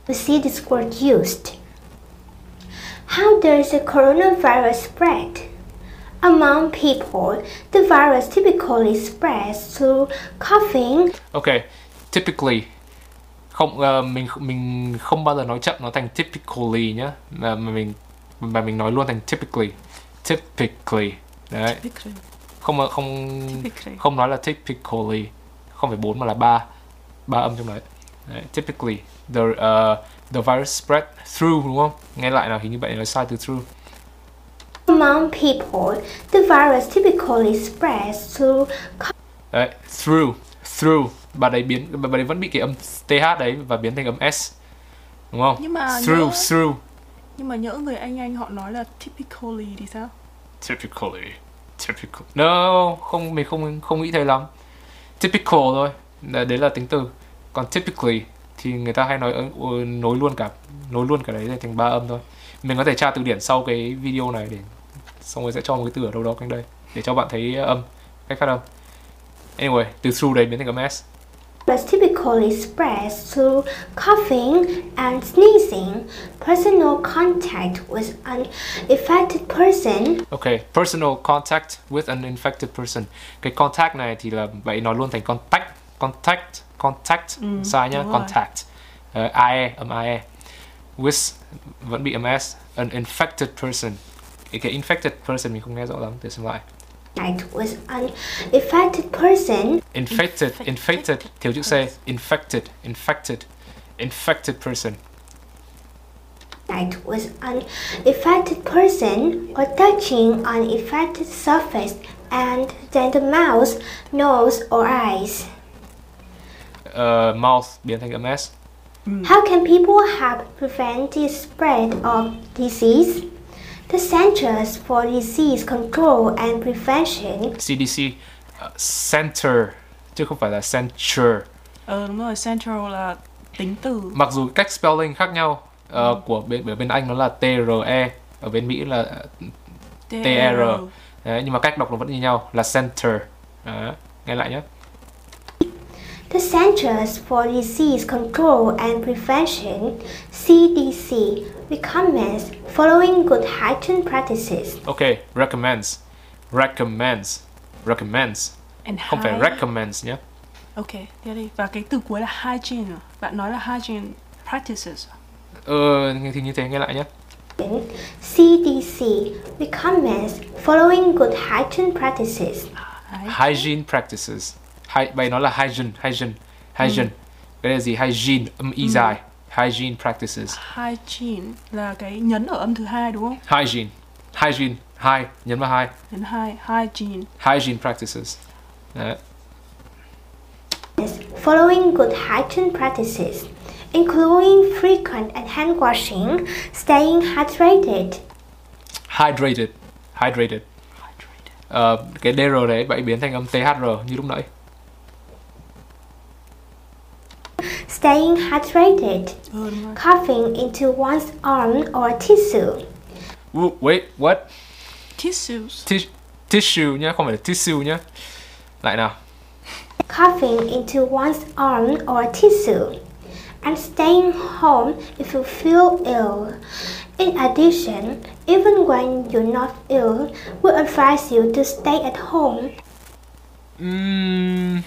We see this word used. How does the coronavirus spread? Among people, the virus typically spreads through coughing. Okay, typically. Không, uh, mình mình không bao giờ nói chậm nó thành typically nhá, mà mình mà mình nói luôn thành typically, typically. Đấy. Typically. Không không typically. Không nói là typically, không phải bốn mà là ba ba âm trong đấy. Đấy, typically. The, uh, the virus spread through, đúng không? Nghe lại nào, hình như bạn nói sai từ through. Among people, the virus typically spreads through. Đấy, through, through. Bạn ấy biến, bạn ấy vẫn bị cái âm th đấy và biến thành âm s, đúng không? Nhưng mà through, nhớ... through. Nhưng mà nhỡ người anh anh họ nói là typically thì sao? Typically, typical. No, không, mình không không nghĩ thế lắm. Typical thôi, đấy là tính từ. Còn typically thì người ta hay nói nối luôn cả nối luôn cả đấy thành ba âm thôi. Mình có thể tra từ điển sau cái video này để xong rồi sẽ cho một cái từ ở đâu đó quanh đây để cho bạn thấy âm cách phát âm. Anyway, từ through đấy biến thành âm s. It's typically spreads through coughing and sneezing, personal contact with an infected person. Okay, personal contact with an infected person. Cái contact này thì là vậy nói luôn thành contact, contact. Contact, ừ, sai nhá, contact. uh, I E, âm I E. With, vẫn bị M S. An infected person. Cái infected person mình không nghe rõ lắm, để xem lại. With an infected person. Infected, infected, infected. Thiếu chữ C. Infected, infected, infected person. With an infected person or touching an infected surface and then the mouth, nose or eyes. Uh, mouth biến thành âm s. Mm. How can people help prevent the spread of disease? The Centers for Disease Control and Prevention. C D C, uh, center chứ không phải là censure. Ờ đúng rồi, central là tính từ. Mặc dù cách spelling khác nhau, uh, ừ. của bên ở bên Anh nó là T R E, ở bên Mỹ là T R. Đấy, nhưng mà cách đọc nó vẫn như nhau là center. Đó, nghe lại nhé. The Centers for Disease Control and Prevention, C D C, recommends following good hygiene practices. Okay, recommends, recommends, recommends, and không hi... phải recommends nhé. Okay, thế đi. Và cái từ cuối là hygiene, bạn nói là hygiene practices. Ờ, thì như thế, nghe lại nhé. C D C recommends following good hygiene practices. Hygiene practices. Hi, vậy nó là hygiene, hygiene, hygiene. Ừ. Cái là gì? Hygiene, âm y dài. Ừ. Hygiene practices. Hygiene là cái nhấn ở âm thứ hai đúng không? Hygiene, hygiene, Hy, nhấn vào Hy. Nhấn Hy, hygiene. Hygiene practices. Đấy. Following good hygiene practices, including frequent and hand washing, staying hydrated. Hydrated. Hydrated. Hydrated. Uh, cái đê rờ đấy bạn biến thành âm tê hát rờ như lúc nãy. Staying hydrated. Ừ, coughing into one's arm or tissue. Wait, what? Tissues. T tissue nhá, không phải là tissue nhá. Lại nào. Coughing into one's arm or tissue. And staying home if you feel ill. In addition, even when you're not ill, we advise you to stay at home. Mm,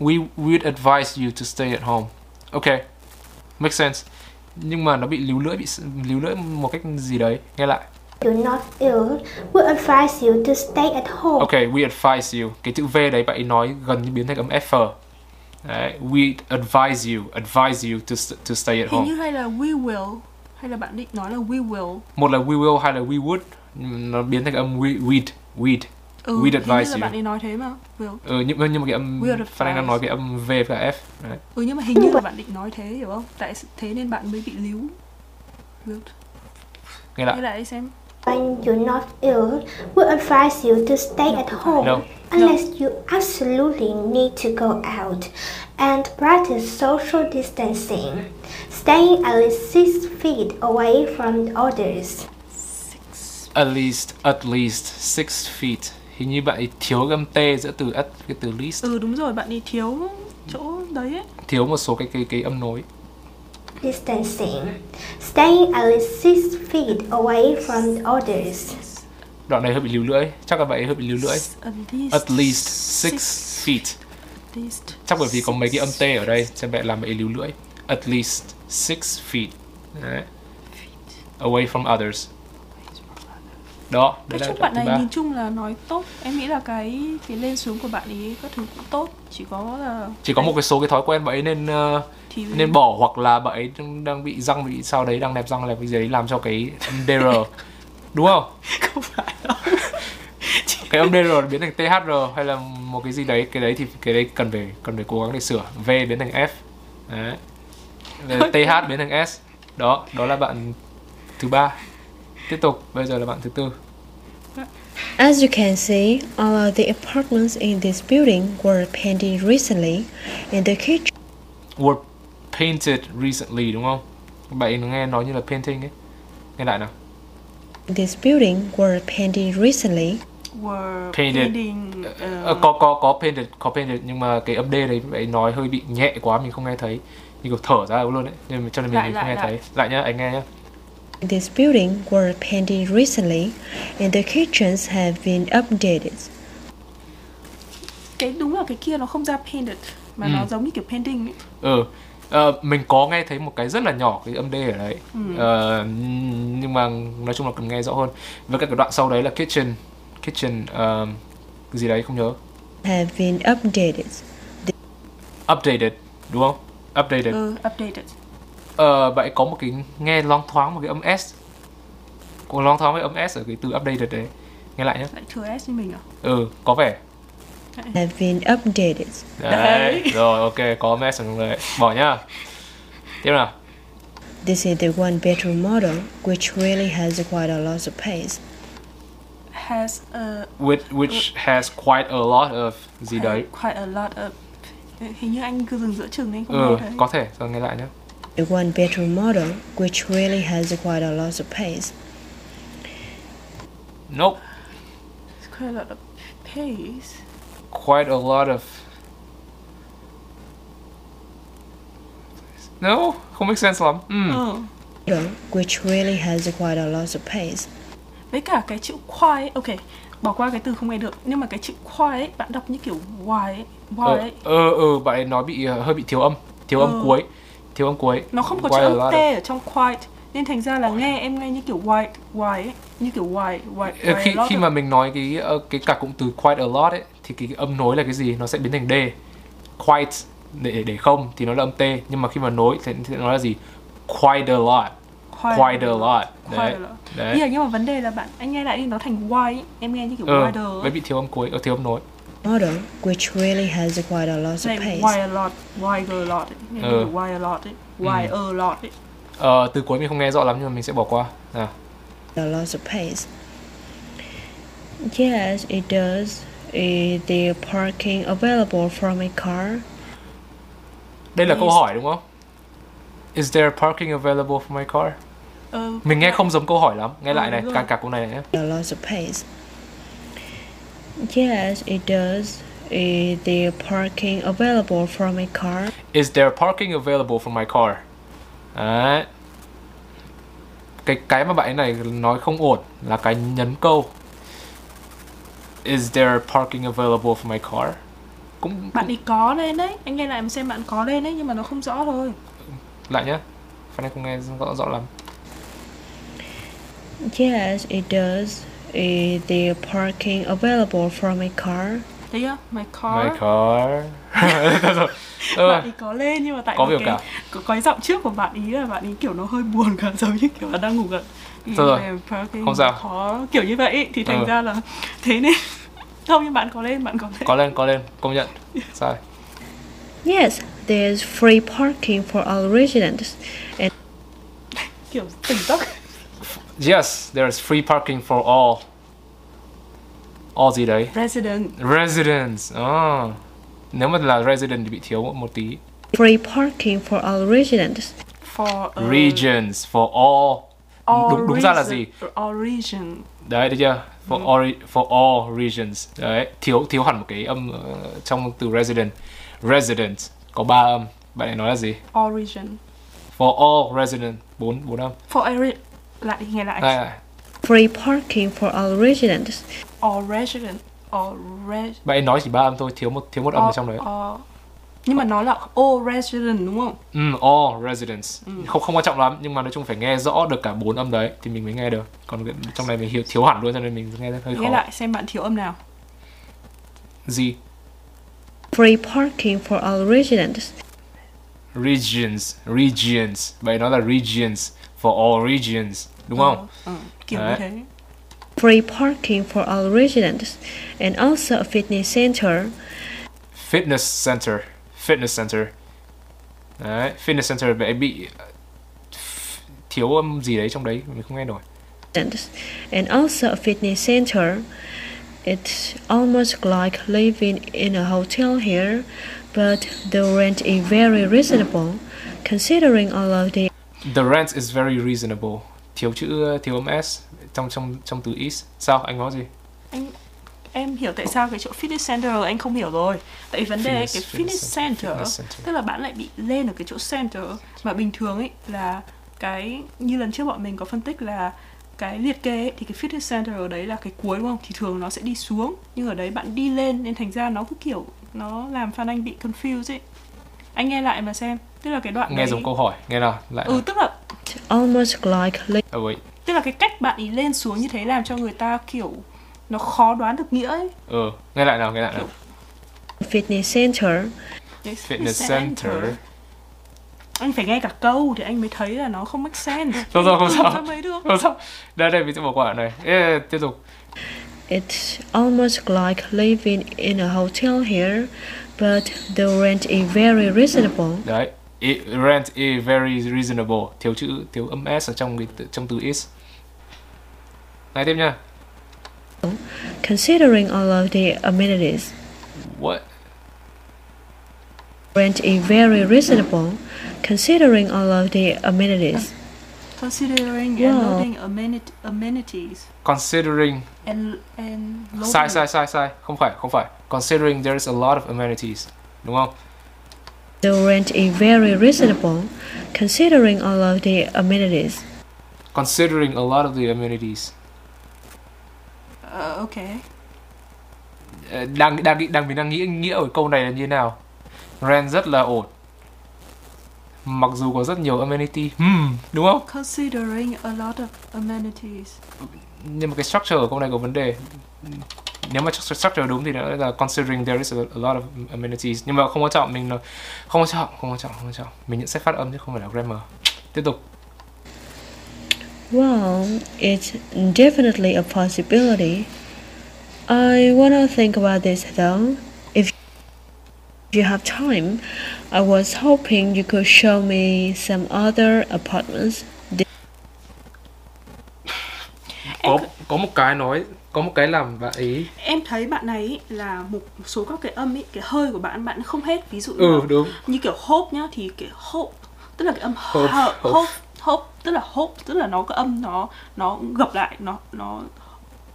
we would advise you to stay at home. Okay, makes sense. Nhưng mà nó bị líu lưỡi, bị líu lưỡi một cách gì đấy. Nghe lại. You're not ill. We advise you to stay at home. Okay, we advise you. Cái chữ V đấy bạn nói gần như biến thành âm F. Đấy, we advise you, advise you to to stay at home. Hình như hay là we will, hay là bạn định nói là we will. Một là we will hay là we would, nó biến thành âm we we'd, we'd. Ừ, we'd advise you. Hình như là bạn ấy nói thế mà. Will. Ừ, nhưng, nhưng mà cái âm Phan Anh đang nói cái âm V và F. Đấy. Ừ, nhưng mà hình như là bạn định nói thế, hiểu không? Tại thế nên bạn mới bị líu. Will. Nghe lại. Nghe lại đi xem. When you're not ill, we advise you to stay no. at home no. unless no. you absolutely need to go out and practice social distancing, staying at least six feet away from others. Six. At least, at least six feet. Hình như bạn ấy thiếu gam t giữa từ at cái từ least. Ừ đúng rồi, bạn ấy thiếu chỗ đấy ấy. Thiếu một số cái cái cái âm nối. Distancing, staying at least six feet away from others. Đoạn này hơi bị líu lưỡi, chắc là vậy hơi bị líu lưỡi. At least, at least six, six feet. Least chắc bởi vì có mấy cái âm t ở đây, cho bạn làm bị líu lưỡi. At least six feet. Đấy. Away from others. Đó. Đấy là bạn này ba. Nhìn chung là nói tốt. Em nghĩ là cái cái lên xuống của bạn ấy các thứ cũng tốt. Chỉ có là chỉ có một cái số cái thói quen vậy nên uh, thì... nên bỏ, hoặc là bạn ấy đang bị răng bị sao đấy, đang nẹp răng nẹp cái gì đấy làm cho cái đê rờ đúng không? Không phải đâu. Chỉ... cái âm đê rờ biến thành tê hát rờ hay là một cái gì đấy, cái đấy thì cái đấy cần phải cần phải cố gắng để sửa. V biến thành F. Đấy. tê hát biến thành S. Đó, đó là bạn thứ ba. Tiếp tục, bây giờ là bạn thứ tư. As you can see, all of the apartments in this building were painted recently, and the kitchen were painted recently, đúng không? Bạn nghe nói như là painting ấy. Nghe lại nào. This building were painted recently. Were painted. Painting, uh... Có có có painted, có painted nhưng mà cái âm D đấy bạn nói hơi bị nhẹ quá, mình không nghe thấy. Mình kiểu thở ra luôn đấy, nên cho nên mình, lại, mình lại, không nghe lại. thấy. Lại nhá, anh nghe nhá. This building were painted recently, and the kitchens have been updated. Cái đúng là cái kia nó không ra painted mà ừ. nó giống như kiểu painting ấy. Ừ, uh, mình có nghe thấy một cái rất là nhỏ cái âm D ở đấy, ừ. uh, nhưng mà nói chung là cần nghe rõ hơn. Với các cái đoạn sau đấy là kitchen, kitchen uh, gì đấy không nhớ. Have been updated. Updated, đúng không? Updated. Ừ, updated. Ờ, uh, bạn có một cái nghe loáng thoáng một cái âm S. Còn loáng thoáng với âm S ở cái từ updated đấy. Nghe lại nhé. Lại thừa S với mình à? Ừ, có vẻ. Have been updated. Đấy, đấy. Rồi, ok, có âm S rồi đấy. Bỏ nhá. Tiếp nào. This is the one bedroom model which really has quite a lot of space. Has a which, which has quite a lot of gì đấy. Quite a lot of. Hình như anh cứ dừng giữa chừng đấy, không ừ, nghe thấy. Có thể, rồi nghe lại nhé. The one bedroom model which really has quite a lot of space. Nope. It's quite a lot of space. Quite a lot of. No, không make sense lắm. Mm. Oh. Which really has quite a lot of space. Với cả cái chữ quite, okay, bỏ qua cái từ không nghe được, nhưng mà cái chữ quite ấy, bạn đọc như kiểu why ấy, why ấy. Ờ ờ ờ, bạn ấy nói bị hơi bị thiếu âm, thiếu âm cuối. Thiếu âm cuối. Nó không có chữ âm T ở trong quite nên thành ra là nghe em nghe như kiểu white, white ấy, như kiểu white, white. white khi khi mà mình nói cái cái cả cụm từ quite a lot ấy thì cái âm nối là cái gì? Nó sẽ biến thành D. Quite để để không thì nó là âm T, nhưng mà khi mà nối thì nó là gì? Quite a lot. quite a lot. Đấy. Đấy. Bây giờ nhưng mà vấn đề là bạn anh nghe lại đi, nó thành wide, em nghe như kiểu ừ, wider. Vậy bị thiếu âm cuối, thiếu âm nối. Model which really has quite a lot of pace. Quite a lot, wider a lot. Nghe ừ. Như wide a lot ấy, wide ừ. a lot ấy. Ờ, từ cuối mình không nghe rõ lắm nhưng mà mình sẽ bỏ qua. À. A lot of pace. Yes, it does. Is there parking available from a car? Đây là Is... câu hỏi đúng không? Is there parking available for my car? Uh, Mình nghe không giống câu hỏi lắm. Nghe uh, lại này, cả cả câu này này nhé. A lot of pace. Yes, it does. Is there parking available for my car? Is there parking available for my car? Đấy. Cái cái mà bạn này nói không ổn là cái nhấn câu. Is there parking available for my car? Cũng bạn ấy có lên đấy, anh nghe lại xem bạn có lên đấy nhưng mà nó không rõ thôi. Lại nhá, Phan Anh không nghe rõ rõ lắm. Yes, it does. Is there parking available for my car? Đấy á, my car. My car. Bạn ấy có lên nhưng mà tại có cái, cả. Có cái giọng trước của bạn ấy là bạn ấy kiểu nó hơi buồn cả, giống như kiểu là đang ngủ cả. Rồi. Không sao. Khó kiểu như vậy ý, thì thành ừ. ra là thế nên không, nhưng bạn có lên, bạn có lên. Có lên, có lên, công nhận. Sai. Yes, there's free parking for all residents. And... kiểu tỉnh tóc. Yes, there's free parking for all. All gì đấy? Resident. Residents. Oh. Nếu mà là resident thì bị thiếu một tí. Free parking for all residents. For a... regions for all. All đúng, đúng ra là gì? All region. Đấy, được chưa? For, mm. all, for all regions. Đấy, thiếu thiếu hẳn một cái âm uh, trong từ resident. Resident có ba âm. Bạn ấy nói là gì? All region. For all resident, bốn bốn âm. For every lại nghe lại. Đây, lại. Free parking for all residents. All resident, all resident. Bạn ấy nói chỉ ba âm thôi, thiếu một thiếu một all, âm ở trong đấy. All. Nhưng mà nó là all resident đúng không? Ừ, all residents. Ừ. Không không quan trọng lắm nhưng mà nói chung phải nghe rõ được cả bốn âm đấy thì mình mới nghe được. Còn trong này mình hiểu thiếu hẳn luôn cho nên mình nghe hơi khó. Nghe lại xem bạn thiếu âm nào. Gì? Free parking for all residents. Regions, regions. Vậy nó là regions for all regions, đúng không? Ừ, ừ kiểu đấy. Như thế. Free parking for all residents and also a fitness center. Fitness center. Fitness center. Đấy, fitness center vậy bị thiếu âm gì đấy trong đấy mình không nghe nổi. And also a fitness center. It's almost like living in a hotel here, but the rent is very reasonable considering all of the The rent is very reasonable. Thiếu chữ thiếu âm s trong trong trong từ is. Sao anh nói gì? Anh em hiểu tại sao cái chỗ fitness center anh không hiểu rồi. Tại vì vấn đề fitness, cái fitness, fitness, center, fitness center tức là bạn lại bị lên ở cái chỗ center mà bình thường ấy là cái như lần trước bọn mình có phân tích là cái liệt kê ấy, thì cái fitness center ở đấy là cái cuối đúng không? Thì thường nó sẽ đi xuống nhưng ở đấy bạn đi lên nên thành ra nó cứ kiểu nó làm Phan Anh bị confused ấy. Anh nghe lại mà xem, tức là cái đoạn nghe giống câu hỏi, nghe nào lại. Ừ, tức là almost like oh, wait. Tức là cái cách bạn ý lên xuống như thế làm cho người ta kiểu nó khó đoán được nghĩa ấy. Ừ, nghe lại nào, nghe lại nào. Fitness center. Yes, fitness center. center. Anh phải nghe cả câu thì anh mới thấy là nó không make sense. Rồi rồi, không sao. Không sao. Đây đây, mình sẽ bỏ qua này. Yeah, tiếp tục. It's almost like living in a hotel here, but the rent is very reasonable. Đấy, it, rent is very reasonable. Thiếu chữ, thiếu âm s ở trong cái trong từ is. Này tiếp nha. Considering all of the amenities. What? Rent is very reasonable. Considering all of the amenities. Considering and loading ameni- amenities. Considering. And and loading. Sai sai sai sai. Không phải không phải. Considering there's a lot of amenities. Đúng không? The rent is very reasonable. Considering all of the amenities. Considering a lot of the amenities. Uh, ok. Đang đang đang mình đang nghĩ nghĩa ở câu này là như thế nào. Rent rất là ổn. Mặc dù có rất nhiều amenity, hmm, đúng không? Considering a lot of amenities. Nhưng mà cái structure ở câu này có vấn đề. Nếu mà structure đúng thì nó là considering there is a lot of amenities. Nhưng mà không quan trọng, mình là không quan trọng, không quan trọng, không quan trọng. Mình nhận xét phát âm chứ không phải là grammar. Tiếp tục. Well, it's definitely a possibility. I want to think about this though. If you have time, I was hoping you could show me some other apartments. Có có một cái nói, có một cái làm bạn ý. Em thấy bạn này là một số các cái âm ấy, cái hơi của bạn bạn không hết. Ví dụ như, ừ, đúng. Như kiểu hope nhá, thì cái hope tức là cái âm hope, hờ, hope. hope. Hope tức là hope tức là nó cái âm nó nó gập lại, nó nó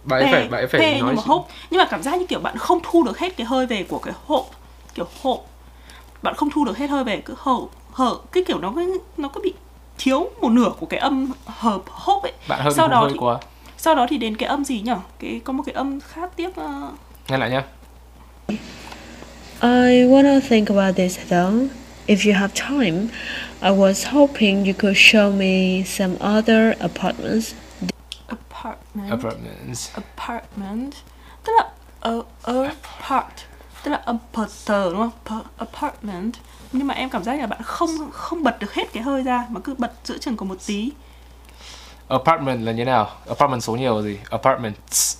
bạn ấy phải bạn ấy phải tê, nói nhưng mà hope, nhưng mà cảm giác như kiểu bạn không thu được hết cái hơi về của cái hope, kiểu hope bạn không thu được hết hơi về cứ hờ hờ cái kiểu nó nó cứ bị thiếu một nửa của cái âm hợp hope ấy. Bạn hơi sau đó hơi thì, quá. Sau đó thì đến cái âm gì nhỉ? Cái có một cái âm khác tiếp. Uh... Nghe lại nhá. I wanna think about this though. If you have time, I was hoping you could show me some other apartments. Apartment. Apartments. Apartment. Tức là uh, apart. Tức là aparter đúng không? Apartment. Nhưng mà em cảm giác là bạn không không bật được hết cái hơi ra mà cứ bật giữa chừng có một tí. Apartment là như nào? Apartment số nhiều gì? Apartment. Ts.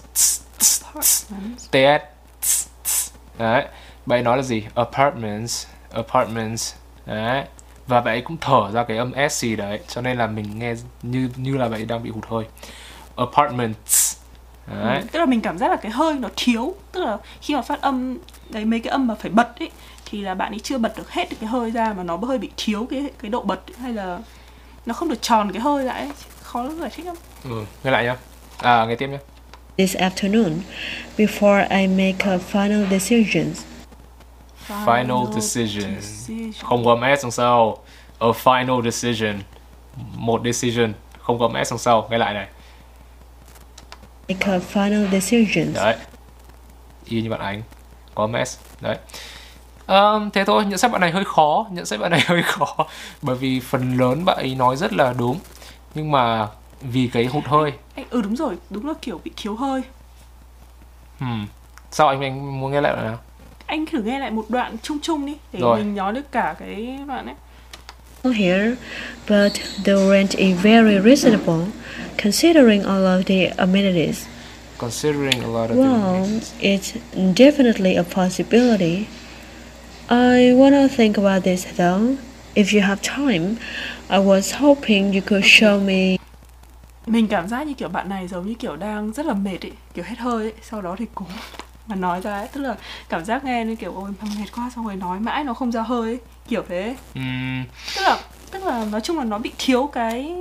Đấy. Bạn ấy nói là gì? Apartments. Apartments. Đấy. Và bạn ấy cũng thở ra cái âm s gì đấy, cho nên là mình nghe như như là bạn ấy đang bị hụt hơi. Apartments. Đấy. Ừ, tức là mình cảm giác là cái hơi nó thiếu, tức là khi mà phát âm đấy mấy cái âm mà phải bật ấy thì là bạn ấy chưa bật được hết cái hơi ra mà nó hơi bị thiếu cái cái độ bật ấy, hay là nó không được tròn cái hơi lại ấy. Khó giải thích lắm. Ừ, nghe lại nhá. À, nghe tiếp nhá. This afternoon before I make a final decisions. Final decision. decision Không gồm S đằng sau. A final decision. Một decision không gồm S đằng sau. Nghe lại này. Make a final decision. Đấy. Y như bạn Ánh. Có S. Đấy. um, Thế thôi. Nhận xét bạn này hơi khó. Nhận xét bạn này hơi khó Bởi vì phần lớn bạn ấy nói rất là đúng, nhưng mà vì cái hụt hơi. Ừ đúng rồi. Đúng là kiểu bị thiếu hơi. hmm. Sao anh, anh muốn nghe lại nào? Anh thử nghe lại một đoạn chung chung đi để rồi. Mình nhớ được cả cái đoạn ấy. Here, but the rent is very reasonable, considering all of the amenities. Considering a lot of well, the amenities. Well, it's definitely a possibility. I wanna think about this though. If you have time, I was hoping you could okay. show me. Mình cảm giác như kiểu bạn này giống như kiểu đang rất là mệt ấy, kiểu hết hơi ấy, sau đó thì cũng mà nói ra ấy, tức là cảm giác nghe nên kiểu ôi mệt quá, xong rồi nói mãi nó không ra hơi ấy, kiểu thế. uhm. tức là tức là nói chung là nó bị thiếu cái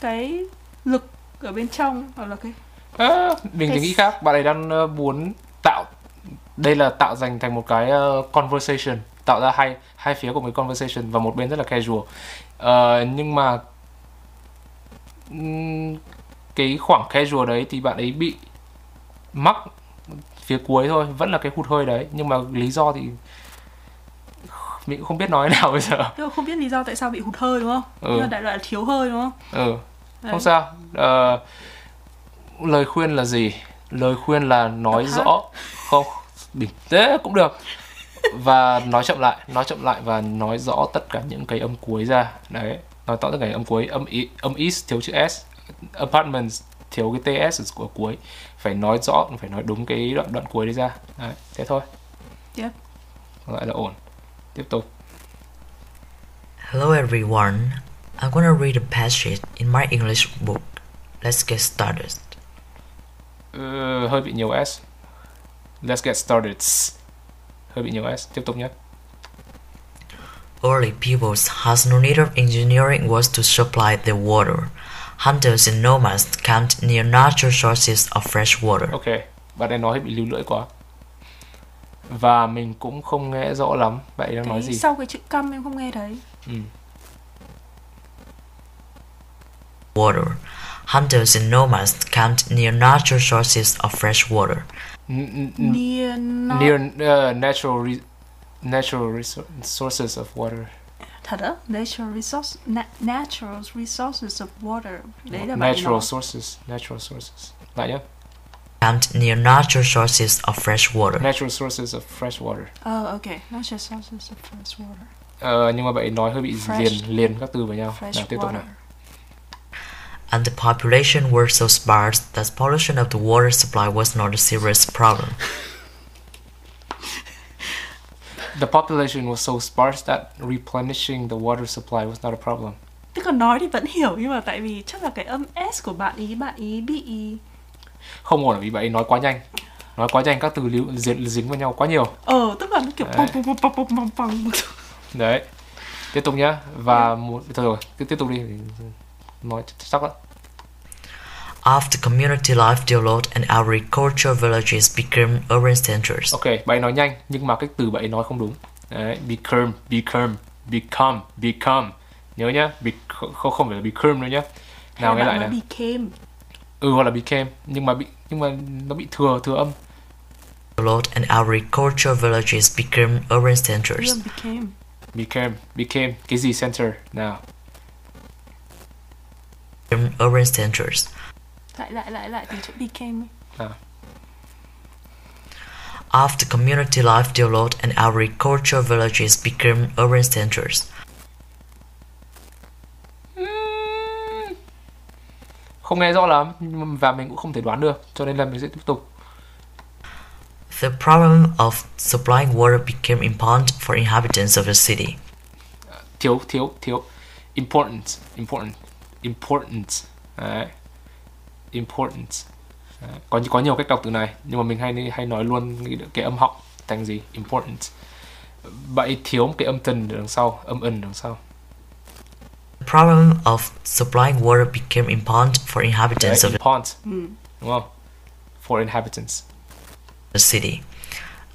cái lực ở bên trong, hoặc là cái à, mình cái... nghĩ khác bạn này đang muốn tạo, đây là tạo dành thành một cái conversation, tạo ra hai hai phía của một conversation và một bên rất là casual. Uh, nhưng mà cái khoảng casual đấy thì bạn ấy bị mắc phía cuối thôi, vẫn là cái hụt hơi đấy, nhưng mà lý do thì mình cũng không biết nói nào bây giờ. Tức là không biết lý do tại sao bị hụt hơi đúng không? Ừ. Nhưng mà đại loại là thiếu hơi đúng không? Ừ. Đấy. Không sao. À, lời khuyên là gì? Lời khuyên là nói Đập rõ hát. Không bình thế cũng được. Và nói chậm lại, nói chậm lại và nói rõ tất cả những cái âm cuối ra. Đấy, nói rõ tất cả những âm cuối, âm ý, âm is thiếu chữ s, apartments thiếu cái ts của cuối, phải nói rõ, phải nói đúng cái đoạn đoạn cuối đấy ra. Đấy, thế thôi. Tiếp. Yep. Lại là ổn. Tiếp tục. Hello everyone. I'm gonna read a passage in my English book. Let's get started. Uh, hơi bị nhiều s. Let's get started. Hơi bị nhiều s. Tiếp tục nhé. Early peoples has no need of engineering was to supply the water. Hunters and nomads camped near natural sources of fresh water. Ok, bạn ấy nói bị líu lưỡi quá. Và mình cũng không nghe rõ lắm bạn ấy đang cái nói gì. Sau cái chữ come em không nghe thấy. Ừ. Water. Hunters and nomads camped near natural sources of fresh water. N- n- near na- near uh, natural re- natural resor- sources of water. Thật á? Natural resource, na, natural resources of water. Đấy là natural sources, natural sources. Lại nhá. Camped near natural sources of fresh water. Natural sources of fresh water. Oh, okay. Natural sources of fresh water. Ờ, nhưng mà bạn nói hơi bị fresh, liền liền các từ với nhau. Nào, tiếp tục nào. and the population were so sparse that pollution of the water supply was not a serious problem. The population was so sparse that replenishing the water supply was not a problem. Tức là nói thì vẫn hiểu, nhưng mà tại vì chắc là cái âm S của bạn ý, bạn ý bị... Không ổn vì bạn ấy nói quá nhanh. Nói quá nhanh, các từ líu, dính, dính vào nhau quá nhiều. Ờ, tức là nó kiểu pong pong pong pong pong pong. Đấy. Tiếp tục nhá. Và một... Thôi rồi, tiếp tục đi. Nói chắc lắm. After community life developed and agricultural villages became urban centers. Ok, bạn nói nhanh, nhưng mà cái từ bạn nói không đúng. Đấy, become, become, become, become. Nhớ nhá, be, không, không phải là become nữa nhá. Nào nghe lại nè. Became. Ừ, hoặc là became, nhưng mà bị nhưng mà nó bị thừa thừa âm. Developed and agricultural villages became urban centers. Yeah, became. Became, became cái gì center nào? Urban centers. Lại lại lại lại từ chỗ became. À. After community life developed and agricultural villages became urban centers. Không nghe rõ lắm và mình cũng không thể đoán được, cho nên là mình sẽ tiếp tục. The problem of supplying water became important for inhabitants of the city. Thiếu thiếu thiếu important important important đấy. Important đấy. Có có nhiều cách đọc từ này, nhưng mà mình hay hay nói luôn cái, cái âm họng thành gì important. Vậy thiếu một cái âm tần đằng sau, âm ẩn đằng sau. The problem of supplying water became important for inhabitants of important. Mm. Well, for inhabitants. The city,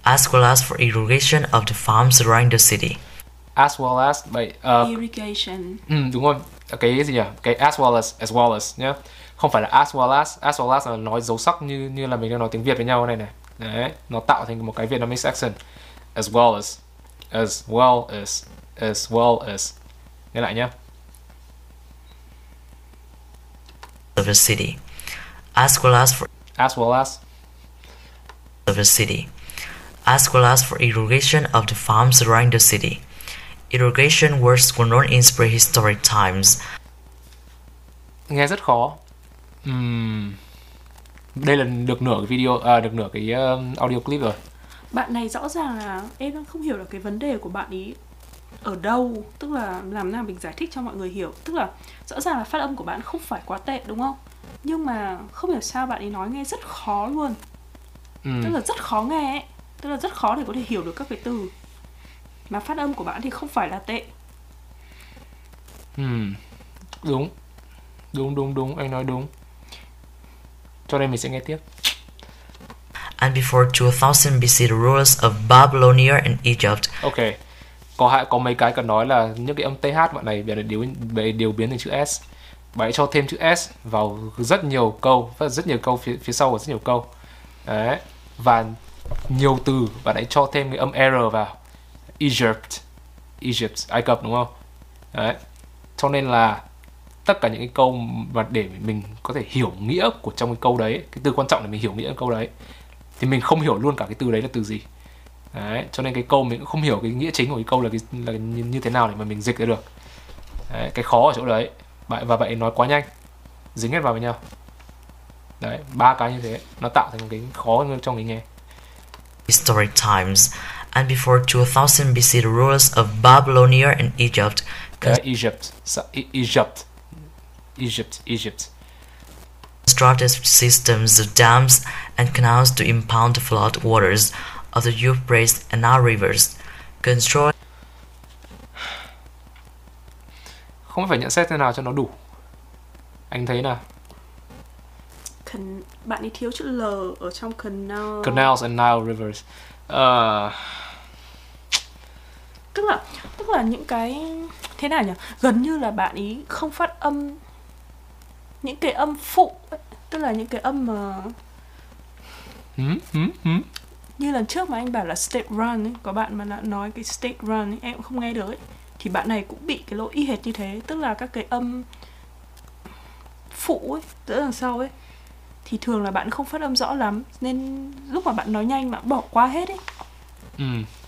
as well as for irrigation of the farms around the city. As well as by uh, irrigation. Ừ, đúng rồi. Cái gì nhỉ? Cái as well as, as well as nhá. Không phải là as well as, as well as là nói dấu sắc như như là mình đang nói tiếng Việt với nhau này này. Đấy, nó tạo thành một cái Vietnamese accent. As well as, as well as, as well as. Nghe lại nhá. Of the city, as well as for as well as of the city, as well as for irrigation of the farms around the city. Irrigation was known in prehistoric times. Nghe rất khó. Uhm. Đây là được nửa cái video, à, được nửa cái uh, audio clip rồi. Bạn này rõ ràng là em đang không hiểu được cái vấn đề của bạn ý ở đâu, tức là làm nào mình giải thích cho mọi người hiểu. Tức là rõ ràng là phát âm của bạn không phải quá tệ đúng không, nhưng mà không hiểu sao bạn ấy nói nghe rất khó luôn. Ừ. Tức là rất khó nghe ấy. Tức là rất khó để có thể hiểu được các cái từ mà phát âm của bạn thì không phải là tệ. Ừ. Đúng đúng đúng đúng, anh nói đúng, cho nên mình sẽ nghe tiếp. And before two thousand B C, the rulers of Babylonia and Egypt. Ok, có hai có mấy cái cần nói là những cái âm th bạn này đều đều biến thành chữ s. Bạn cho thêm chữ s vào rất nhiều câu, rất nhiều câu phía, phía sau của rất nhiều câu. Đấy. Và nhiều từ bạn ấy cho thêm cái âm r vào. Egypt, Egypt, Ai Cập đúng không? Đấy. Cho nên là tất cả những cái câu mà để mình có thể hiểu nghĩa của trong cái câu đấy, cái từ quan trọng là mình hiểu nghĩa của câu đấy, thì mình không hiểu luôn cả cái từ đấy là từ gì. Đấy, cho nên cái câu mình cũng không hiểu cái nghĩa chính của cái câu là, cái, là như, như thế nào để mà mình dịch ra được. Đấy, cái khó ở chỗ đấy. Bạn và bạn nói quá nhanh, dính hết vào với nhau. Đấy, ba cái như thế nó tạo thành một cái khó cho người nghe. Historic times and before two thousand B C, the rulers of Babylonia and Egypt. Đấy, Egypt, Egypt, Egypt, Egypt. Constructed systems of dams and canals to impound the flood waters of the Euphrates and our rivers. Control. Không phải nhận xét thế nào cho nó đủ. Anh thấy nào? Can... Bạn ấy thiếu chữ L ở trong canal. Canals and Nile rivers. Uh... Tức là tức là những cái thế nào nhỉ? Gần như là bạn ấy không phát âm những cái âm phụ, tức là những cái âm mà hmm, hmm, hmm. Như lần trước mà anh bảo là state run ấy, có bạn mà nói cái state run ấy, em cũng không nghe được ấy. Thì bạn này cũng bị cái lỗi y hệt như thế, tức là các cái âm phụ ấy, giữa đằng sau ấy, thì thường là bạn không phát âm rõ lắm, nên lúc mà bạn nói nhanh bạn bỏ qua hết ấy. Ừ,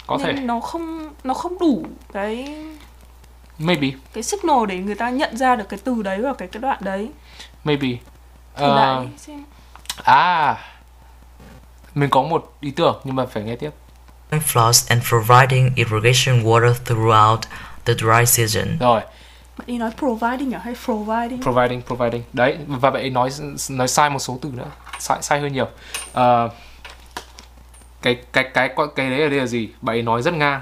có nên thể nó không, nó không đủ cái maybe cái signal để người ta nhận ra được cái từ đấy vào cái, cái đoạn đấy. Maybe. Uh, à, mình có một ý tưởng nhưng mà phải nghe tiếp. Floods and providing irrigation water throughout the dry season. Rồi. Bạn ấy nói providing à hay providing? Providing, providing. Đấy, và bạn ấy nói nói sai một số từ nữa, sai sai hơi nhiều. Uh, cái cái cái cái đấy ở đây là gì? Bạn ấy nói rất ngang.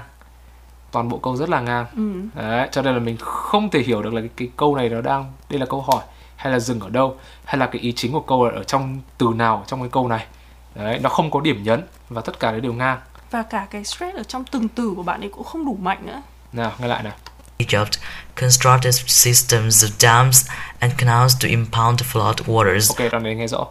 Toàn bộ câu rất là ngang. Ừ. Đấy, cho nên là mình không thể hiểu được là cái, cái câu này nó đang, đây là câu hỏi hay là dừng ở đâu, hay là cái ý chính của câu là ở trong từ nào trong cái câu này. Đấy, nó không có điểm nhấn và tất cả đều ngang. Và cả cái stress ở trong từng từ của bạn ấy cũng không đủ mạnh nữa. Nào, nghe lại nào. Egypt constructed systems of dams and canals to impound flood waters. Ok, đoạn này nghe rõ.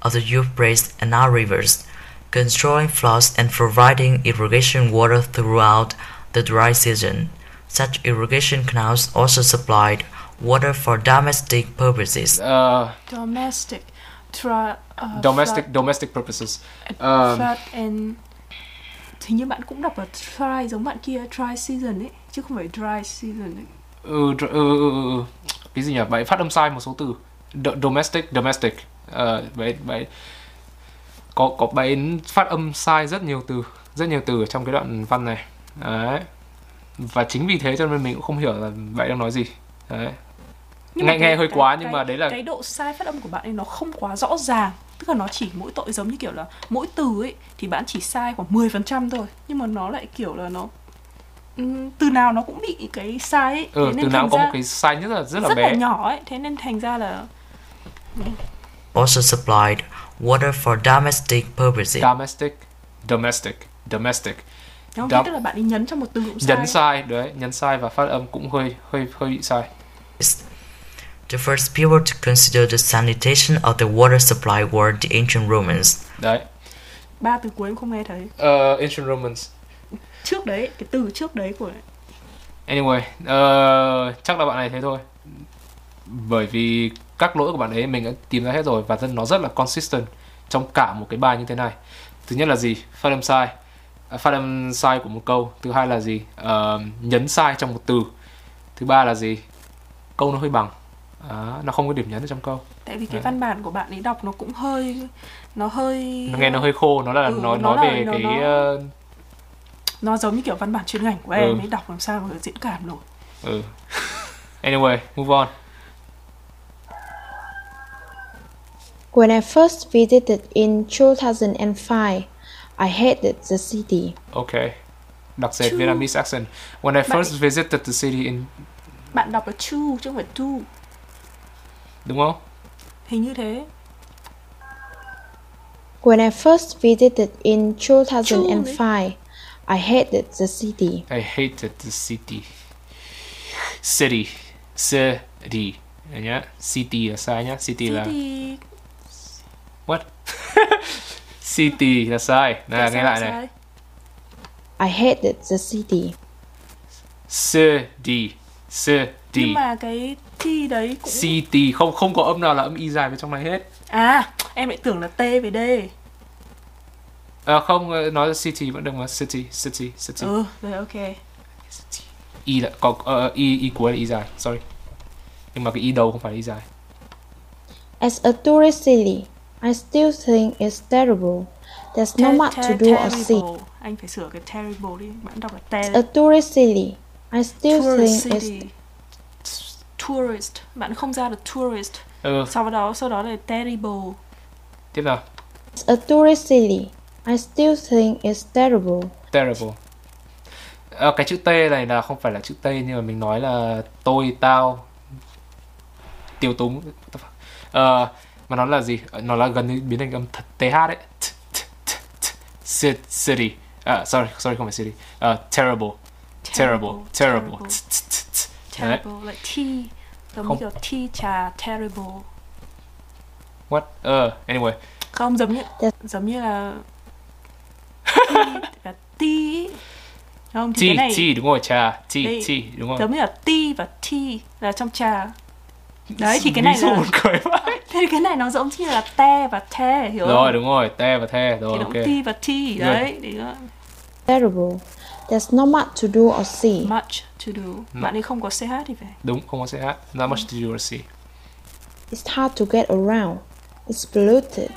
Of the Euphrates and Nile rivers, controlling floods and providing irrigation water throughout the dry season. Such irrigation canals also supplied water for domestic purposes. Uh, domestic, tra, uh, domestic, flood, domestic purposes. Uh, flood and hình như bạn cũng đọc ở dry giống bạn kia, dry season ấy, chứ không phải dry season ấy. Ừ, ừ, ừ, ừ. Cái gì nhỉ? Bạn phát âm sai một số từ. D- domestic, domestic. Ờ, uh, bạn bạn có có bạn phát âm sai rất nhiều từ, rất nhiều từ trong cái đoạn văn này. Đấy. Và chính vì thế cho nên mình cũng không hiểu là bạn đang nói gì. Đấy. Nhưng nghe cái, nghe hơi cái, quá cái, nhưng mà đấy là cái độ sai phát âm của bạn ấy nó không quá rõ ràng. Tức là nó chỉ mỗi tội giống như kiểu là mỗi từ ấy thì bạn chỉ sai khoảng mười phần trăm thôi, nhưng mà nó lại kiểu là nó từ nào nó cũng bị cái sai ấy. Ừ, từ nào có một cái sai rất là rất là rất bé. Rất là nhỏ ấy, thế nên thành ra là also supplied water for domestic purposes. Domestic, domestic, domestic. Đúng, Dom... tức là bạn ấy nhấn trong một từ cũng sai. Nhấn sai đấy, nhấn sai và phát âm cũng hơi hơi hơi bị sai. The first people to consider the sanitation of the water supply were the ancient Romans. Đấy. Ba từ cuối em không nghe thấy. Uh, ancient Romans. Trước đấy, cái từ trước đấy của. Anyway, uh, chắc là bạn này thế thôi. Bởi vì các lỗi của bạn ấy mình đã tìm ra hết rồi và nó rất là consistent trong cả một cái bài như thế này. Thứ nhất là gì? Phát âm sai, phát âm sai của một câu. Thứ hai là gì? Uh, nhấn sai trong một từ. Thứ ba là gì? Câu nó hơi bằng. À, nó không có điểm nhấn ở trong câu. Tại vì cái đấy. Văn bản của bạn ấy đọc nó cũng hơi, nó hơi. Nó nghe nó hơi khô, nó là ừ, nói nó nói là, về nó, cái. Nó, uh... nó giống như kiểu văn bản chuyên ngành của em, ừ. Ấy đọc làm sao mà diễn cảm nổi. Ừ. Anyway, move on. When I first visited in two thousand five, I hated the city. Okay. Đặc sệt Vietnamese accent. When I first bạn... visited the city in. Bạn đọc là chu chứ không phải tu. Đúng không? Hình như thế. When I first visited in two thousand five, I hated the city. I hated the city. City. City. Nhá. City là sai nhá. City, city. Là... What? City là sai. Nào, nghe lại này. I hated the city. City. City. Nhưng mà cái T đấy cũng... City, không không có âm nào là âm Y dài bên trong này hết. À, em lại tưởng là T với D. À, không, nói là city vẫn được mà. City, city, city. Ừ, rồi, ok. Y là, có, uh, y, y cuối là Y dài, sorry. Nhưng mà cái Y đầu không phải là Y dài. As a tourist city, I still think it's terrible. There's ter- not much ter- to do terrible. Or see. Anh phải sửa cái terrible đi, bạn đọc là ter- As a tourist city, I still tourist think city. It's... Tourist, bạn không ra được tourist. Ừ. Sau đó, sau đó là terrible. Tiếp nào. It's a tourist city. I still think it's terrible. Terrible. À, cái chữ T này là không phải là chữ T nhưng mà mình nói là tôi, tao, tiêu túng. À, mà nó là gì? Nó là gần biến thành âm th đấy. City. À, sorry, sorry không phải city. Uh, terrible. Terrible. Terrible. Terrible. Terrible, đấy. Like tea, giống không. Như kiểu tea trà, terrible. What? Uh, anyway. Không, giống như, giống như là tea, tea. Không, tea, cái này... tea, đúng rồi, trà, tea, đây. Tea, đúng rồi. Giống như là tea và tea là trong trà. Đấy, thì cái này là... Thế cái này nó giống như là te và the, hiểu rồi, không? Rồi, đúng rồi, te và the, rồi, thì ok. Thì tea và tea, đấy, đấy. Terrible. There's not much to do or see. Much to do. Bạn ấy không có xê hát thì phải. Đúng, không có xê hát. Not much to do or see. It's hard to get around. It's polluted.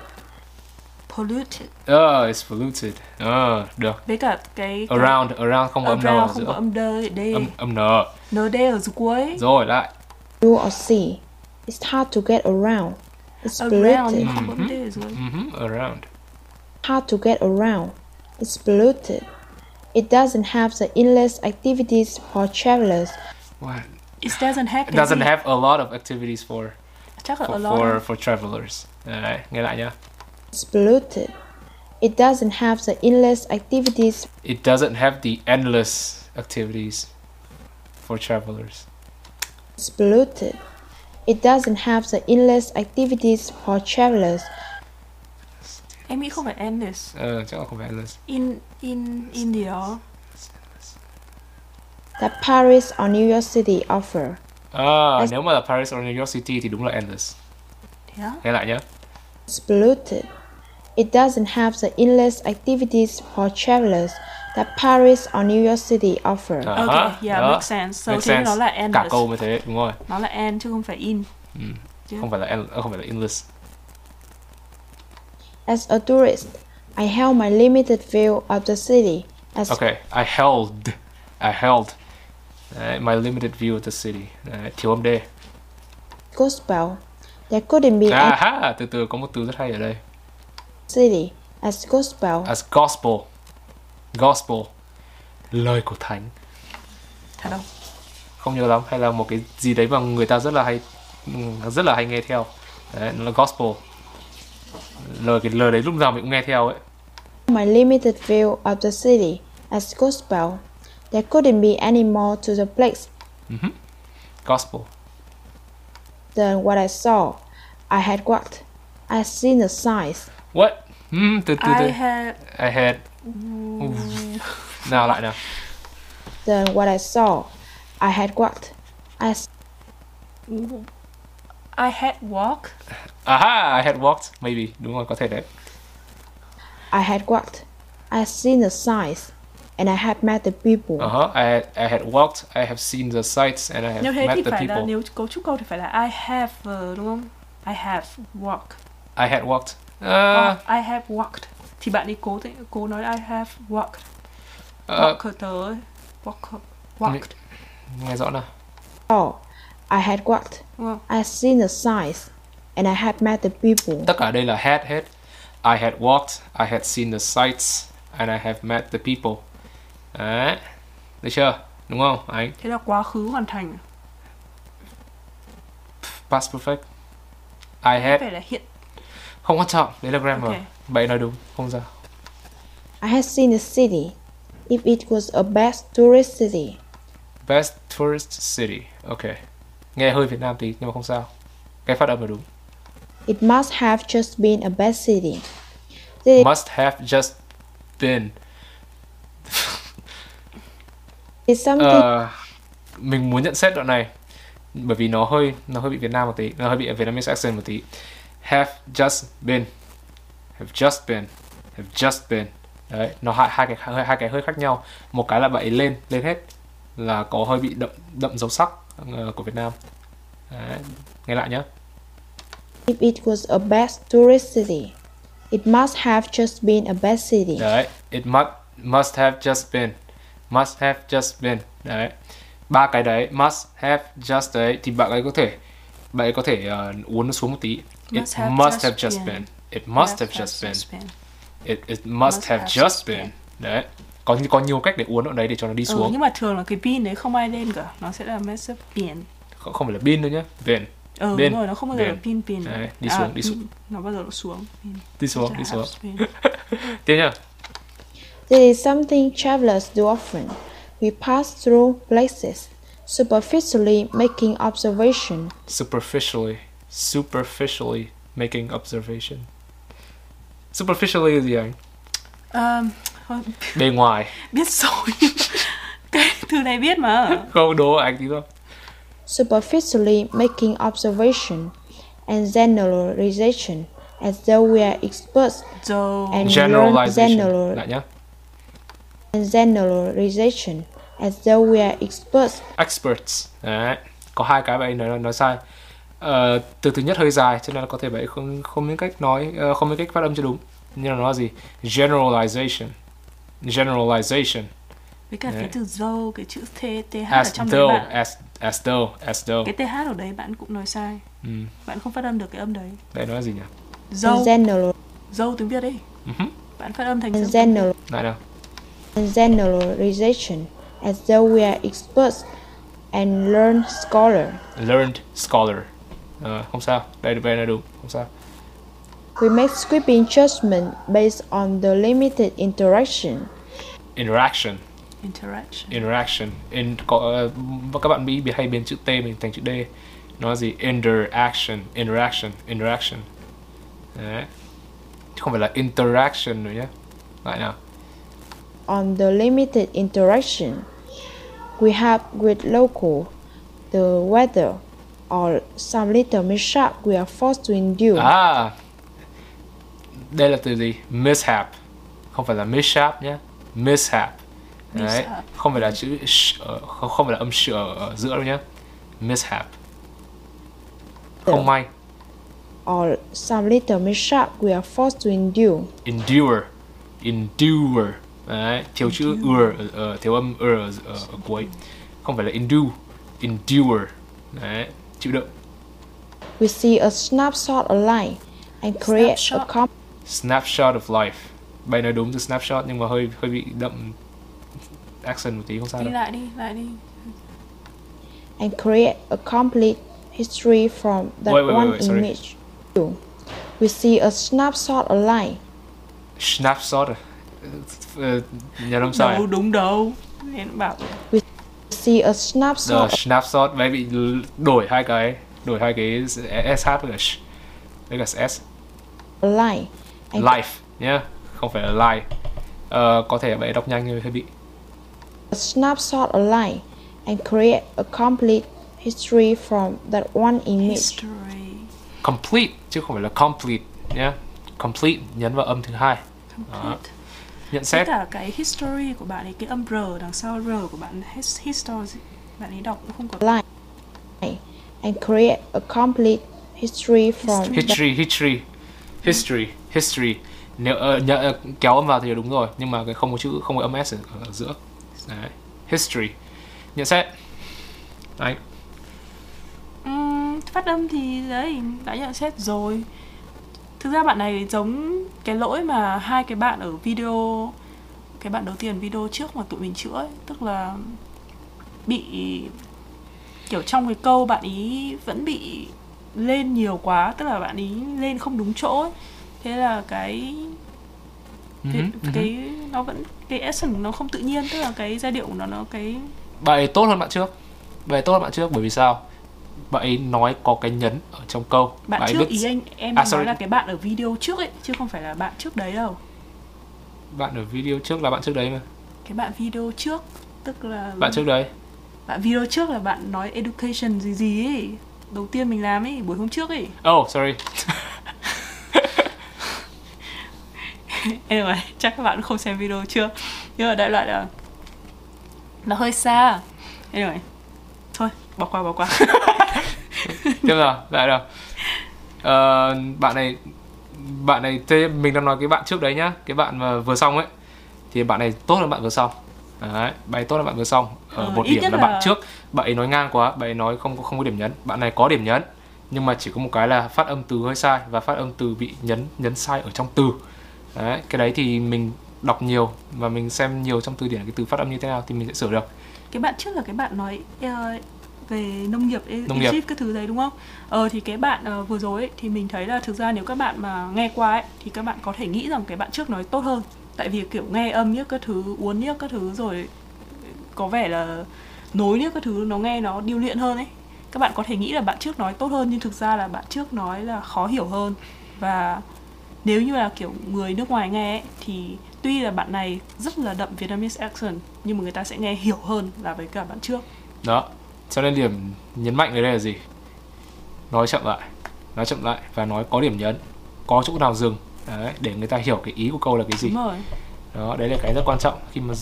Polluted. Ờ, uh, it's polluted. Ờ, uh, được. Với cả cái... cái... Around, around không có âm n. Around không có âm d, d. Âm, âm n. N, d ở dưới cuối. Rồi, lại. You or see. It's hard to get around. It's polluted. Around, không có âm d ở dưới. Around. Hard to get around. It's polluted. It doesn't have the endless activities for travelers. What? It doesn't have. It doesn't have a lot of activities for for, for, for, for travelers. Đấy, nghe lại nhá. It's polluted. It doesn't have the endless activities. It doesn't have the endless activities for travelers. It's polluted. It doesn't have the endless activities for travelers. Em nghĩ không phải endless. Ờ, chắc là không phải endless. In in in the all. That Paris or New York City offer. À, nếu mà là Paris or New York City thì đúng là endless. Yeah. Nghe lại nhé. It's polluted. It doesn't have the endless activities for travelers that Paris or New York City offer. Uh-huh. Okay, yeah, đó. Makes sense. So makes thế sense. Nó là endless. Cả câu mới thế, đúng rồi. Nó là end chứ không phải in. Ừ. Yeah. Không phải là end, không phải là endless. As a tourist, I held my limited view of the city. As okay, I held, I held uh, my limited view of the city. Uh, thiếu âm D. Gospel, there couldn't be. Aha, từ từ có một từ rất hay ở đây. City as gospel. As gospel, gospel, lời của thánh. Thật không? Không nhớ lắm, hay là một cái gì đấy mà người ta rất là hay, rất là hay nghe theo. Đấy, nó là gospel. Lời cái lời đấy lúc nào mình cũng nghe theo ấy. My limited view of the city as gospel. There couldn't be any more to the place. Mm-hmm. Gospel. Then what I saw, I had walked. I seen the signs. What? Mm, từ, từ, từ. I had. I had. Nào lại nào. Then what I saw, I had walked. I. I had walked. Aha, I had walked, maybe. Đúng rồi, có thể đấy. I had walked. I seen the sights, and I had met the people. Uh-huh. I had, I had walked. I have seen the sights, and I have met the people. Nếu thế thì phải là, nếu cấu trúc câu thì phải là I have, uh, đúng không? I have walked. I had walked. Uh, oh, I have walked. Thì bạn ấy cố, cố nói I have walked. Walker tới. Walker. Walked. Nghe rõ nào. Oh, I had walked. Wow. I seen the sights. And I had met the people. Tất cả đây là had hết. I had walked, I had seen the sights, and I have met the people. Đấy, được chưa? Đúng không? Đấy. Thế là quá khứ hoàn thành. Past perfect. I had. Phải là hiện. Không quan trọng, đấy là grammar. Okay. Bạn nói đúng, không sao. I had seen the city, if it was a best tourist city. Best tourist city, okay. Nghe hơi Việt Nam tí nhưng mà không sao. Cái phát âm là đúng. It must have just been a bad city. It must have just been. It's something. Uh, mình muốn nhận xét đoạn này bởi vì nó hơi nó hơi bị Việt Nam một tí, nó hơi bị Vietnamese accent một tí. Have just been, have just been, have just been. Đấy, nó hai hai cái hai, hai cái hơi khác nhau. Một cái là bạn ấy lên lên hết là có hơi bị đậm đậm dấu sắc uh, của Việt Nam. Đấy, nghe lại nhé. If it was a best tourist city, it must have just been a best city. Đấy, it must must have just been, must have just been. Đấy, ba cái đấy must have just đấy thì bạn ấy có thể bạn ấy có thể uh, uốn nó xuống một tí. It must have, must just, have just been. been. It must have, have just been. been. It it must, must have, have just been. been. Đấy, có có nhiều cách để uốn ở đấy để cho nó đi xuống. Ừ, nhưng mà thường là cái pin đấy không ai lên cả, nó sẽ là must have been. Không, không phải là pin đâu nhé, bền. Ừ, đúng rồi, nó không bao giờ là pin pin. Đấy, đi xuống, à, đi xuống. Nó bao giờ nó xuống. Pin. Đi xuống, đi xuống. Tiếp nhá. There is something travelers do often. We pass through places, superficially making observation. Superficially, superficially making observation. Superficially là gì anh? Um, bề ngoài. Biết rồi. Cái từ này biết mà. Câu đố anh tí thôi. Superficially making observation and generalization as though we are experts so and generalization. General, general, and generalization as though we are experts. Experts. Đấy. Có hai cái bạn nói nói sai. uh, từ thứ nhất hơi dài cho nên là có thể bạn không không biết cách nói, uh, không biết cách phát âm cho đúng. Nhưng là nó là gì? Generalization. Generalization. Với cả đấy. Cái từ though, cái chữ th, th ở trong though, đấy bạn. As, as though, as though. Cái th ở đấy bạn cũng nói sai. Ừ. Bạn không phát âm được cái âm đấy. Đây nó là gì nhỉ? Though. General. Though tiếng Việt ấy. Uh-huh. Bạn phát âm thành general. Lại đâu? Generalization. As though we are experts and learned scholar. Learned scholar. À, không sao. Đây về là đúng. Không sao. We make sweeping judgment based on the limited interaction. Interaction. Interaction. Interaction. In, có, uh, các bạn Mỹ hay biến chữ T mình thành chữ D. Nó là gì? Interaction. Interaction. Interaction. Đấy. Chứ không phải là interaction nữa nhé. Lại nào. On the limited interaction we have with local, the weather, or some little mishap we are forced to endure. À. Đây là từ gì? Mishap. Không phải là mishap nhé. Mishap. Đấy. Không phải là chữ sh, không, không phải là âm sh ở, ở giữa đâu nhé. Mishap. Không may. Or some little mishap we are forced to endure. Endure. Endure. Đấy. Thiếu chữ ur, thiếu âm ur ở, ở, ở cuối. Không phải là endure. Endure. Đấy. Chịu đựng. We see a snapshot of life and create snapshot. A comp. Snapshot of life. Bạn nói đúng từ snapshot nhưng mà hơi hơi bị đậm accent một tí, không sao đâu. Đi lại đi, lại đi. And create a complete history from that wait, wait, one wait, wait, image. Sorry. We see a snapshot of life. Snapshot. Uh, nhà làm sai. Đâu đúng đâu. Nên bảo. We see a snapshot. The snapshot vậy bị đổi hai cái, đổi hai cái sh với cả sh. Với cả s. Life. Life nhé, yeah. Không phải là life. Uh, có thể bạn đọc nhanh nhưng hơi bị. A snapshot of life and create a complete history from that one image. History. Complete chứ không phải là complete nhé. Yeah. Complete nhấn vào âm thứ hai. Complete. Nhận xét. Tất cả cái history của bạn ấy, cái âm r đằng sau r của bạn history bạn ấy đọc cũng không có. Life and create a complete history from. History history history history. history. Nếu uh, nhờ, uh, kéo âm vào thì đúng rồi nhưng mà cái không có chữ, không có âm s ở, ở giữa. Đấy. History. Nhận xét. Đấy. Uhm, phát âm thì đấy đã nhận xét rồi. Thực ra bạn này giống cái lỗi mà hai cái bạn ở video, cái bạn đầu tiên video trước mà tụi mình chữa ấy, tức là bị kiểu trong cái câu bạn ý vẫn bị lên nhiều quá, tức là bạn ý lên không đúng chỗ ấy. Thế là cái cái, uh-huh. cái nó vẫn cái essence nó không tự nhiên, tức là cái giai điệu của nó nó cái bài tốt hơn bạn trước, bài tốt hơn bạn trước bởi vì sao? Bạn ấy nói có cái nhấn ở trong câu. Bạn, bạn trước biết... ý anh em à, nói sorry. Là cái bạn ở video trước ấy chứ không phải là bạn trước đấy đâu. Bạn ở video trước là bạn trước đấy mà. Cái bạn video trước tức là bạn trước đấy. Bạn video trước là bạn nói education gì gì ấy. Đầu tiên mình làm ấy buổi hôm trước ấy. Oh sorry. Anyway, chắc các bạn không xem video chưa. Nhưng mà đại loại là nó hơi xa. Anyway. Thôi, bỏ qua bỏ qua. Tiếp rồi, lại rồi. Uh, bạn này bạn này thế mình đang nói cái bạn trước đấy nhá, cái bạn mà vừa xong ấy thì bạn này tốt hơn bạn vừa xong. Đấy, bài tốt hơn bạn vừa xong. Ở ừ, một điểm là, là bạn trước, bạn ấy nói ngang quá, bạn ấy nói không có không có điểm nhấn. Bạn này có điểm nhấn nhưng mà chỉ có một cái là phát âm từ hơi sai và phát âm từ bị nhấn nhấn sai ở trong từ. Đấy, cái đấy thì mình đọc nhiều và mình xem nhiều trong từ điển cái từ phát âm như thế nào thì mình sẽ sửa được. Cái bạn trước là cái bạn nói uh, về nông nghiệp, nông Egypt nghiệp. Cái thứ đấy đúng không? Ờ thì cái bạn uh, vừa rồi ấy, thì mình thấy là thực ra nếu các bạn mà nghe qua ấy, thì các bạn có thể nghĩ rằng cái bạn trước nói tốt hơn. Tại vì kiểu nghe âm nhất các thứ, uốn nhất các thứ rồi có vẻ là nối nhất các thứ nó nghe nó điêu luyện hơn ấy. Các bạn có thể nghĩ là bạn trước nói tốt hơn nhưng thực ra là bạn trước nói là khó hiểu hơn. Và nếu như là kiểu người nước ngoài nghe ấy, thì tuy là bạn này rất là đậm Vietnamese accent nhưng mà người ta sẽ nghe hiểu hơn là với cả bạn trước. Đó, cho nên điểm nhấn mạnh ở đây là gì? Nói chậm lại, nói chậm lại và nói có điểm nhấn, có chỗ nào dừng đấy, để người ta hiểu cái ý của câu là cái gì. Đúng rồi. Đó, đấy là cái rất quan trọng. Khi mà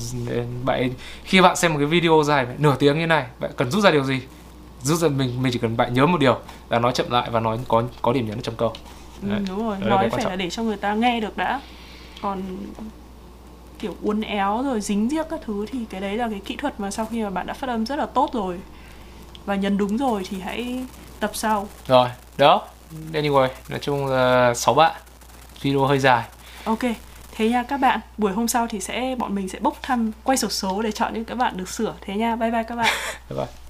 bạn khi bạn xem một cái video dài nửa tiếng như này, bạn cần rút ra điều gì? giúp dân mình mình chỉ cần bạn nhớ một điều là nói chậm lại và nói có có điểm nhấn trong câu. Ừ, đúng rồi, đấy nói phải là để cho người ta nghe được đã. Còn kiểu uốn éo rồi dính riếc các thứ thì cái đấy là cái kỹ thuật mà sau khi mà bạn đã phát âm rất là tốt rồi và nhấn đúng rồi thì hãy tập sau. Rồi, đó. Anyway, nói chung là sáu bạn. Video hơi dài. Ok. Thế nha các bạn, buổi hôm sau thì sẽ bọn mình sẽ bốc thăm quay sổ số để chọn những các bạn được sửa. Thế nha, bye bye các bạn. Bye bye.